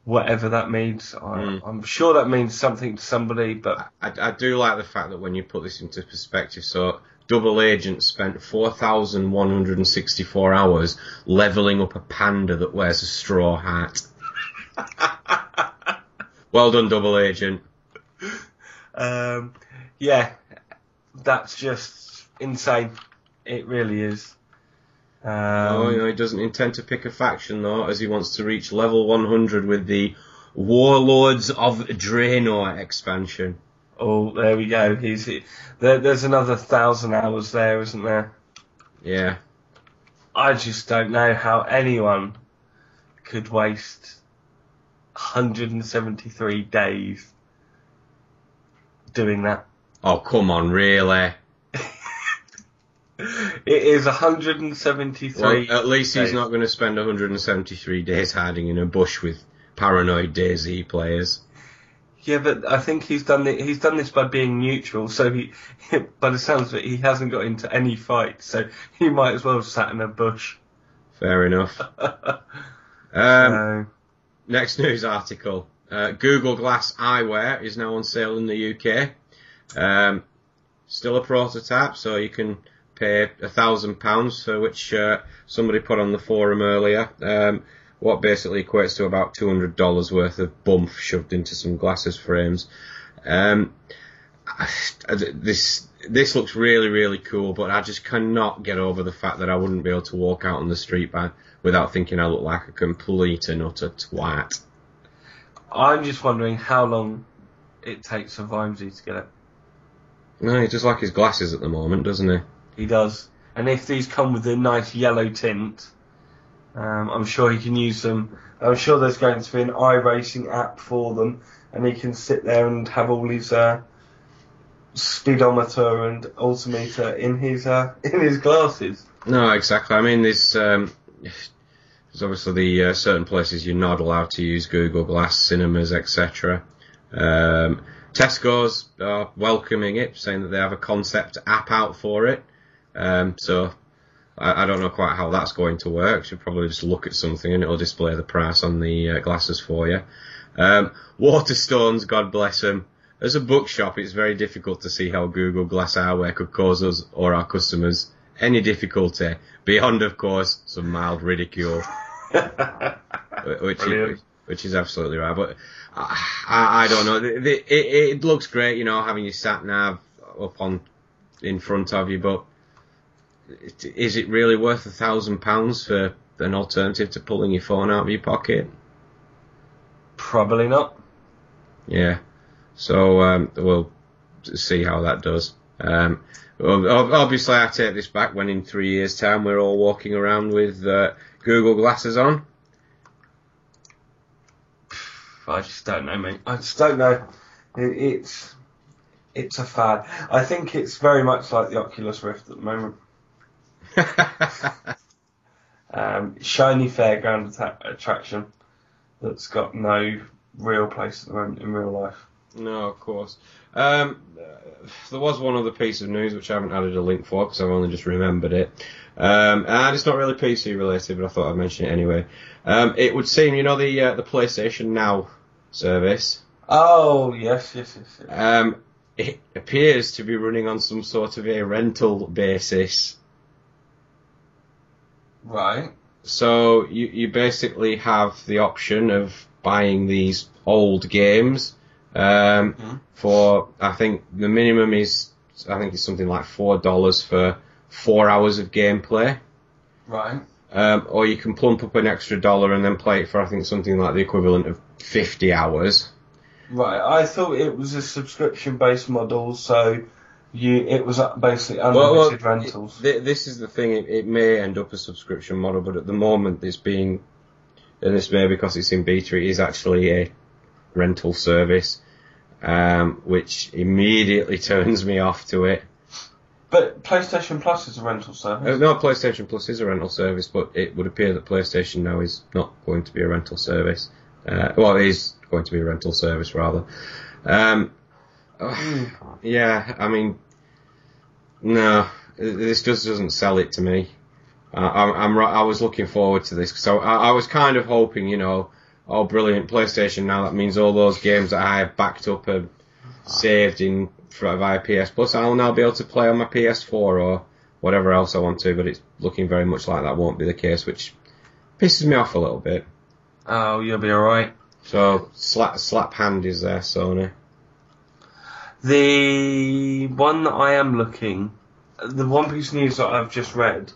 whatever that means. I, mm. I'm sure that means something to somebody, but I, I do like the fact that when you put this into perspective, so Double Agent spent four thousand one hundred sixty-four hours leveling up a panda that wears a straw hat. Well done, Double Agent. Um, yeah, that's just insane. It really is. Um, oh, you know, he doesn't intend to pick a faction, though, as he wants to reach level one hundred with the Warlords of Draenor expansion. Oh, there we go. He's he, there, There's another thousand hours there, isn't there? Yeah. I just don't know how anyone could waste one hundred seventy-three days doing that. Oh, come on, really? It is one hundred seventy-three. Well, at least days. He's not going to spend one hundred seventy-three days hiding in a bush with paranoid DayZ players. Yeah, but I think he's done it, he's done this by being neutral. So he, by the sounds of it, he hasn't got into any fights. So he might as well have sat in a bush. Fair enough. um, no. Next news article: uh, Google Glass eyewear is now on sale in the U K. Um, still a prototype, so you can pay a thousand pounds for which uh, somebody put on the forum earlier, um, what basically equates to about two hundred dollars worth of bumf shoved into some glasses frames. Um, this this looks really, really cool, but I just cannot get over the fact that I wouldn't be able to walk out on the street by, without thinking I look like a complete and utter twat. I'm just wondering how long it takes for Vimesy to get it. No, he's just like his glasses at the moment, doesn't he? He does. And if these come with a nice yellow tint, um, I'm sure he can use them. I'm sure there's going to be an iRacing app for them, and he can sit there and have all his uh, speedometer and altimeter in his uh, in his glasses. No, exactly. I mean, there's, um, there's obviously the uh, certain places you're not allowed to use Google Glass, cinemas, et cetera. Um, Tesco's are welcoming it, saying that they have a concept app out for it. Um, so I, I don't know quite how that's going to work. You'll probably just look at something and it'll display the price on the uh, glasses for you. Um, Waterstones, God bless them. As a bookshop, it's very difficult to see how Google Glass eyewear could cause us or our customers any difficulty, beyond, of course, some mild ridicule, which, is, which is absolutely right. But I, I don't know. It, it, it looks great, you know, having your sat nav up on in front of you, but is it really worth a thousand pounds for an alternative to pulling your phone out of your pocket? Probably not. Yeah. So um, we'll see how that does. Um, obviously, I take this back when in three years' time we're all walking around with uh, Google glasses on. I just don't know, mate. I just don't know. It, it's it's a fad. I think it's very much like the Oculus Rift at the moment. um, shiny fairground att- attraction that's got no real place at the moment in real life. No, of course. Um, there was one other piece of news which I haven't added a link for because I've only just remembered it. Um, and it's not really P C related, but I thought I'd mention it anyway. Um, it would seem, you know, the uh, the PlayStation Now service. Oh, yes, yes, yes. yes. Um, it appears to be running on some sort of a rental basis. Right. So you, you basically have the option of buying these old games um, mm-hmm. for, I think the minimum is, I think it's something like four dollars for four hours of gameplay. Right. Um, or you can plump up an extra dollar and then play it for, I think, something like the equivalent of fifty hours. Right. I thought it was a subscription-based model, so... You, it was basically unlimited well, well, rentals. Th- this is the thing, it, it may end up a subscription model, but at the moment it's being, and this may because it's in beta, it is actually a rental service, um, which immediately turns me off to it. But PlayStation Plus is a rental service? Uh, no, PlayStation Plus is a rental service, but it would appear that PlayStation Now is not going to be a rental service. Uh, well, it is going to be a rental service, rather. Um... Yeah, I mean, no, this just doesn't sell it to me. Uh, I'm, I'm, I was looking forward to this, so I, I was kind of hoping, you know, oh, brilliant, PlayStation Now, that means all those games that I have backed up and saved in via P S Plus, I'll now be able to play on my P S four or whatever else I want to, but it's looking very much like that won't be the case, which pisses me off a little bit. Oh, you'll be alright. So, slap, slap hand is there, Sony. The one that I am looking, the one piece of news that I've just read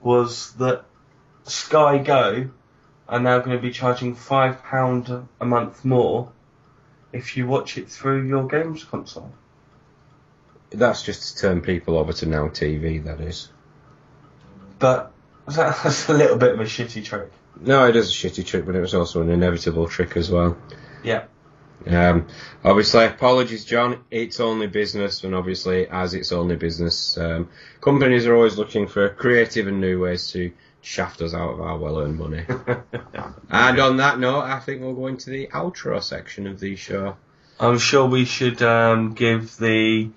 was that Sky Go are now going to be charging five pounds a month more if you watch it through your games console. That's just to turn people over to Now T V, that is. But that's a little bit of a shitty trick. No, it is a shitty trick, but it was also an inevitable trick as well. Yeah. Um, obviously, apologies, John. It's only business, and obviously, as it's only business, um, companies are always looking for creative and new ways to shaft us out of our well-earned money. And on that note, I think we'll go into the outro section of the show. I'm sure we should um, give the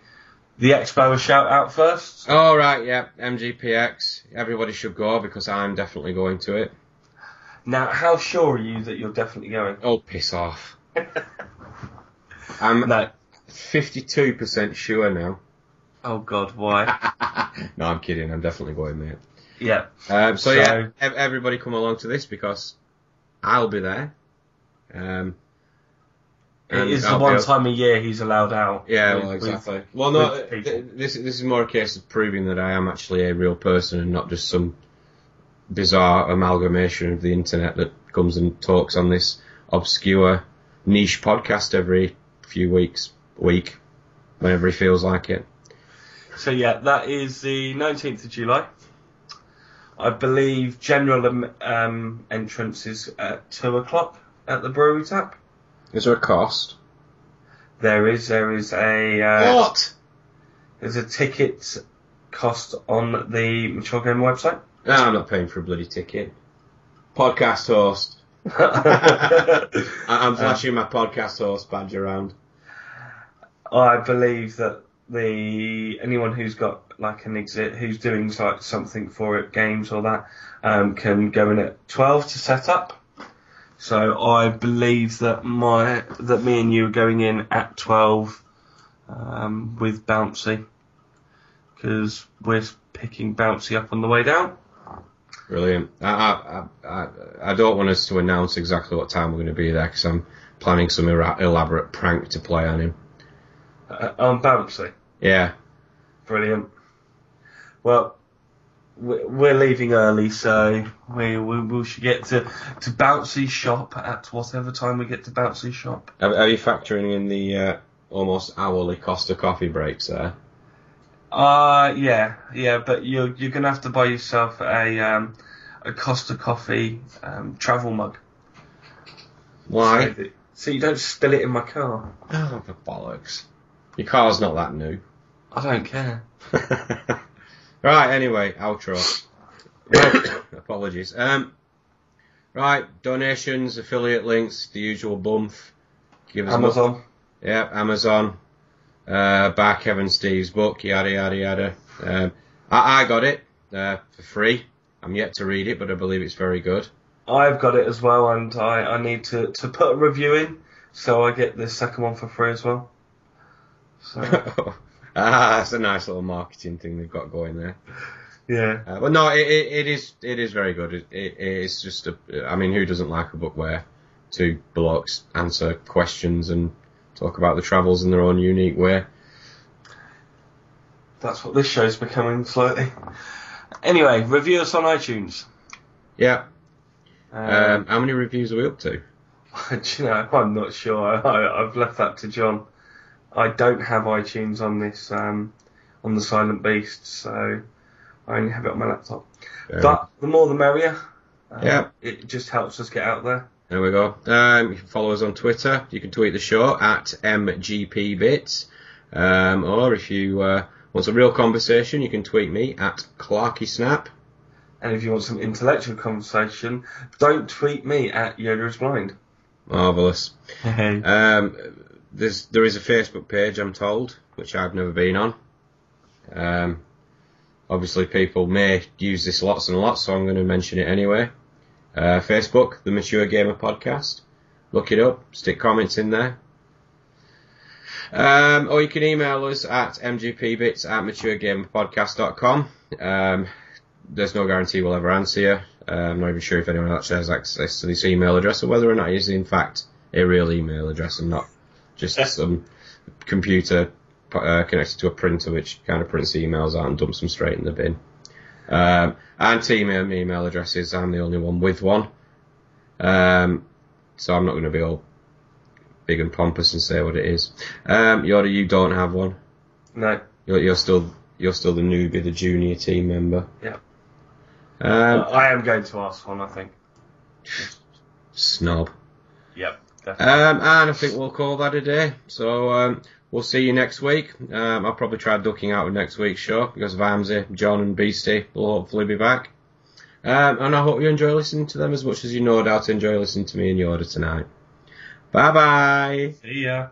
the expo a shout out first. All oh, right, yeah, M G P X. Everybody should go because I'm definitely going to it. Now, how sure are you that you're definitely going? Oh, piss off. I'm no. fifty-two percent sure now. Oh, God, why? No, I'm kidding. I'm definitely going, mate. Yeah. Um, so, so, yeah, everybody come along to this because I'll be there. Um, It is the one time a year he's allowed out. Yeah, with, well, exactly. With, well, no, th- this this is more a case of proving that I am actually a real person and not just some bizarre amalgamation of the internet that comes and talks on this obscure niche podcast every few weeks, week, whenever he feels like it. So yeah, that is the nineteenth of July. I believe general um, entrance is at two o'clock at the brewery tap. Is there a cost? There is. There is a... Uh, what? There's a ticket cost on the Mature Game website. No, I'm not paying for a bloody ticket. Podcast host. I'm flashing uh, my podcast host badge around. I believe that the anyone who's got like an exit, who's doing like something for it, games or that, um, can go in at twelve to set up. So I believe that my that me and you are going in at twelve um, with Bouncy, because we're picking Bouncy up on the way down. Brilliant. I I I, I don't want us to announce exactly what time we're going to be there, because I'm planning some ira- elaborate prank to play on him. Uh, on Bouncy? Yeah. Brilliant. Well, we're leaving early, so we we, we should get to, to Bouncy's shop at whatever time we get to Bouncy's shop. Are, are you factoring in the uh, almost hourly cost of coffee breaks there? Uh, yeah, yeah, but you're, you're going to have to buy yourself a um, a Costa Coffee um, travel mug. Why? So, that, so you don't spill it in my car. Oh, for bollocks. Your car's not that new. I don't care. Right, anyway, outro. Right, apologies. Um, right, donations, affiliate links, the usual bump. Give us Amazon. Yeah, Amazon. Uh, buy Kevin Steve's book, yada, yada, yada. Um, I, I got it uh, for free. I'm yet to read it, but I believe it's very good. I've got it as well, and I, I need to, to put a review in, so I get the second one for free as well. So... Ah, that's a nice little marketing thing they've got going there. Yeah. Uh, but no, it, it it is it is very good. It, it It's just, a, I mean, who doesn't like a book where two blokes answer questions and talk about the travels in their own unique way? That's what this show's becoming slightly. Anyway, review us on iTunes. Yeah. Um, um, how many reviews are we up to? Do you know, I'm not sure. I, I've left that to John. I don't have iTunes on this um, on the Silent Beast, so I only have it on my laptop. Um, but the more the merrier. Um, yeah, it just helps us get out there. There we go. Um, you can follow us on Twitter. You can tweet the show at M G P bits, um, or if you uh, want a real conversation, you can tweet me at Clarky Snap. And if you want some intellectual conversation, don't tweet me at Yoda is Blind. Marvelous. um. There's, there is a Facebook page, I'm told, which I've never been on. Um, obviously, people may use this lots and lots, so I'm going to mention it anyway. Uh, Facebook, the Mature Gamer Podcast. Look it up. Stick comments in there. Um, or you can email us at m g p bits at mature gamer podcast dot com. Um, there's no guarantee we'll ever answer you. Uh, I'm not even sure if anyone actually has access to this email address, or whether or not it is, in fact, a real email address and not just some computer uh, connected to a printer which kind of prints emails out and dumps them straight in the bin. Um, and team email addresses, I'm the only one with one. Um, so I'm not going to be all big and pompous and say what it is. Um, Yoda, you don't have one. No. You're, you're still you're still the newbie, the junior team member. Yeah. Um, I am going to ask one, I think. Snob. Yep. Um, and I think we'll call that a day. So um, we'll see you next week. Um, I'll probably try ducking out of next week's show because Vamsi, John and Beastie will hopefully be back. Um, and I hope you enjoy listening to them as much as you no doubt enjoy listening to me and Yoda tonight. Bye bye. See ya.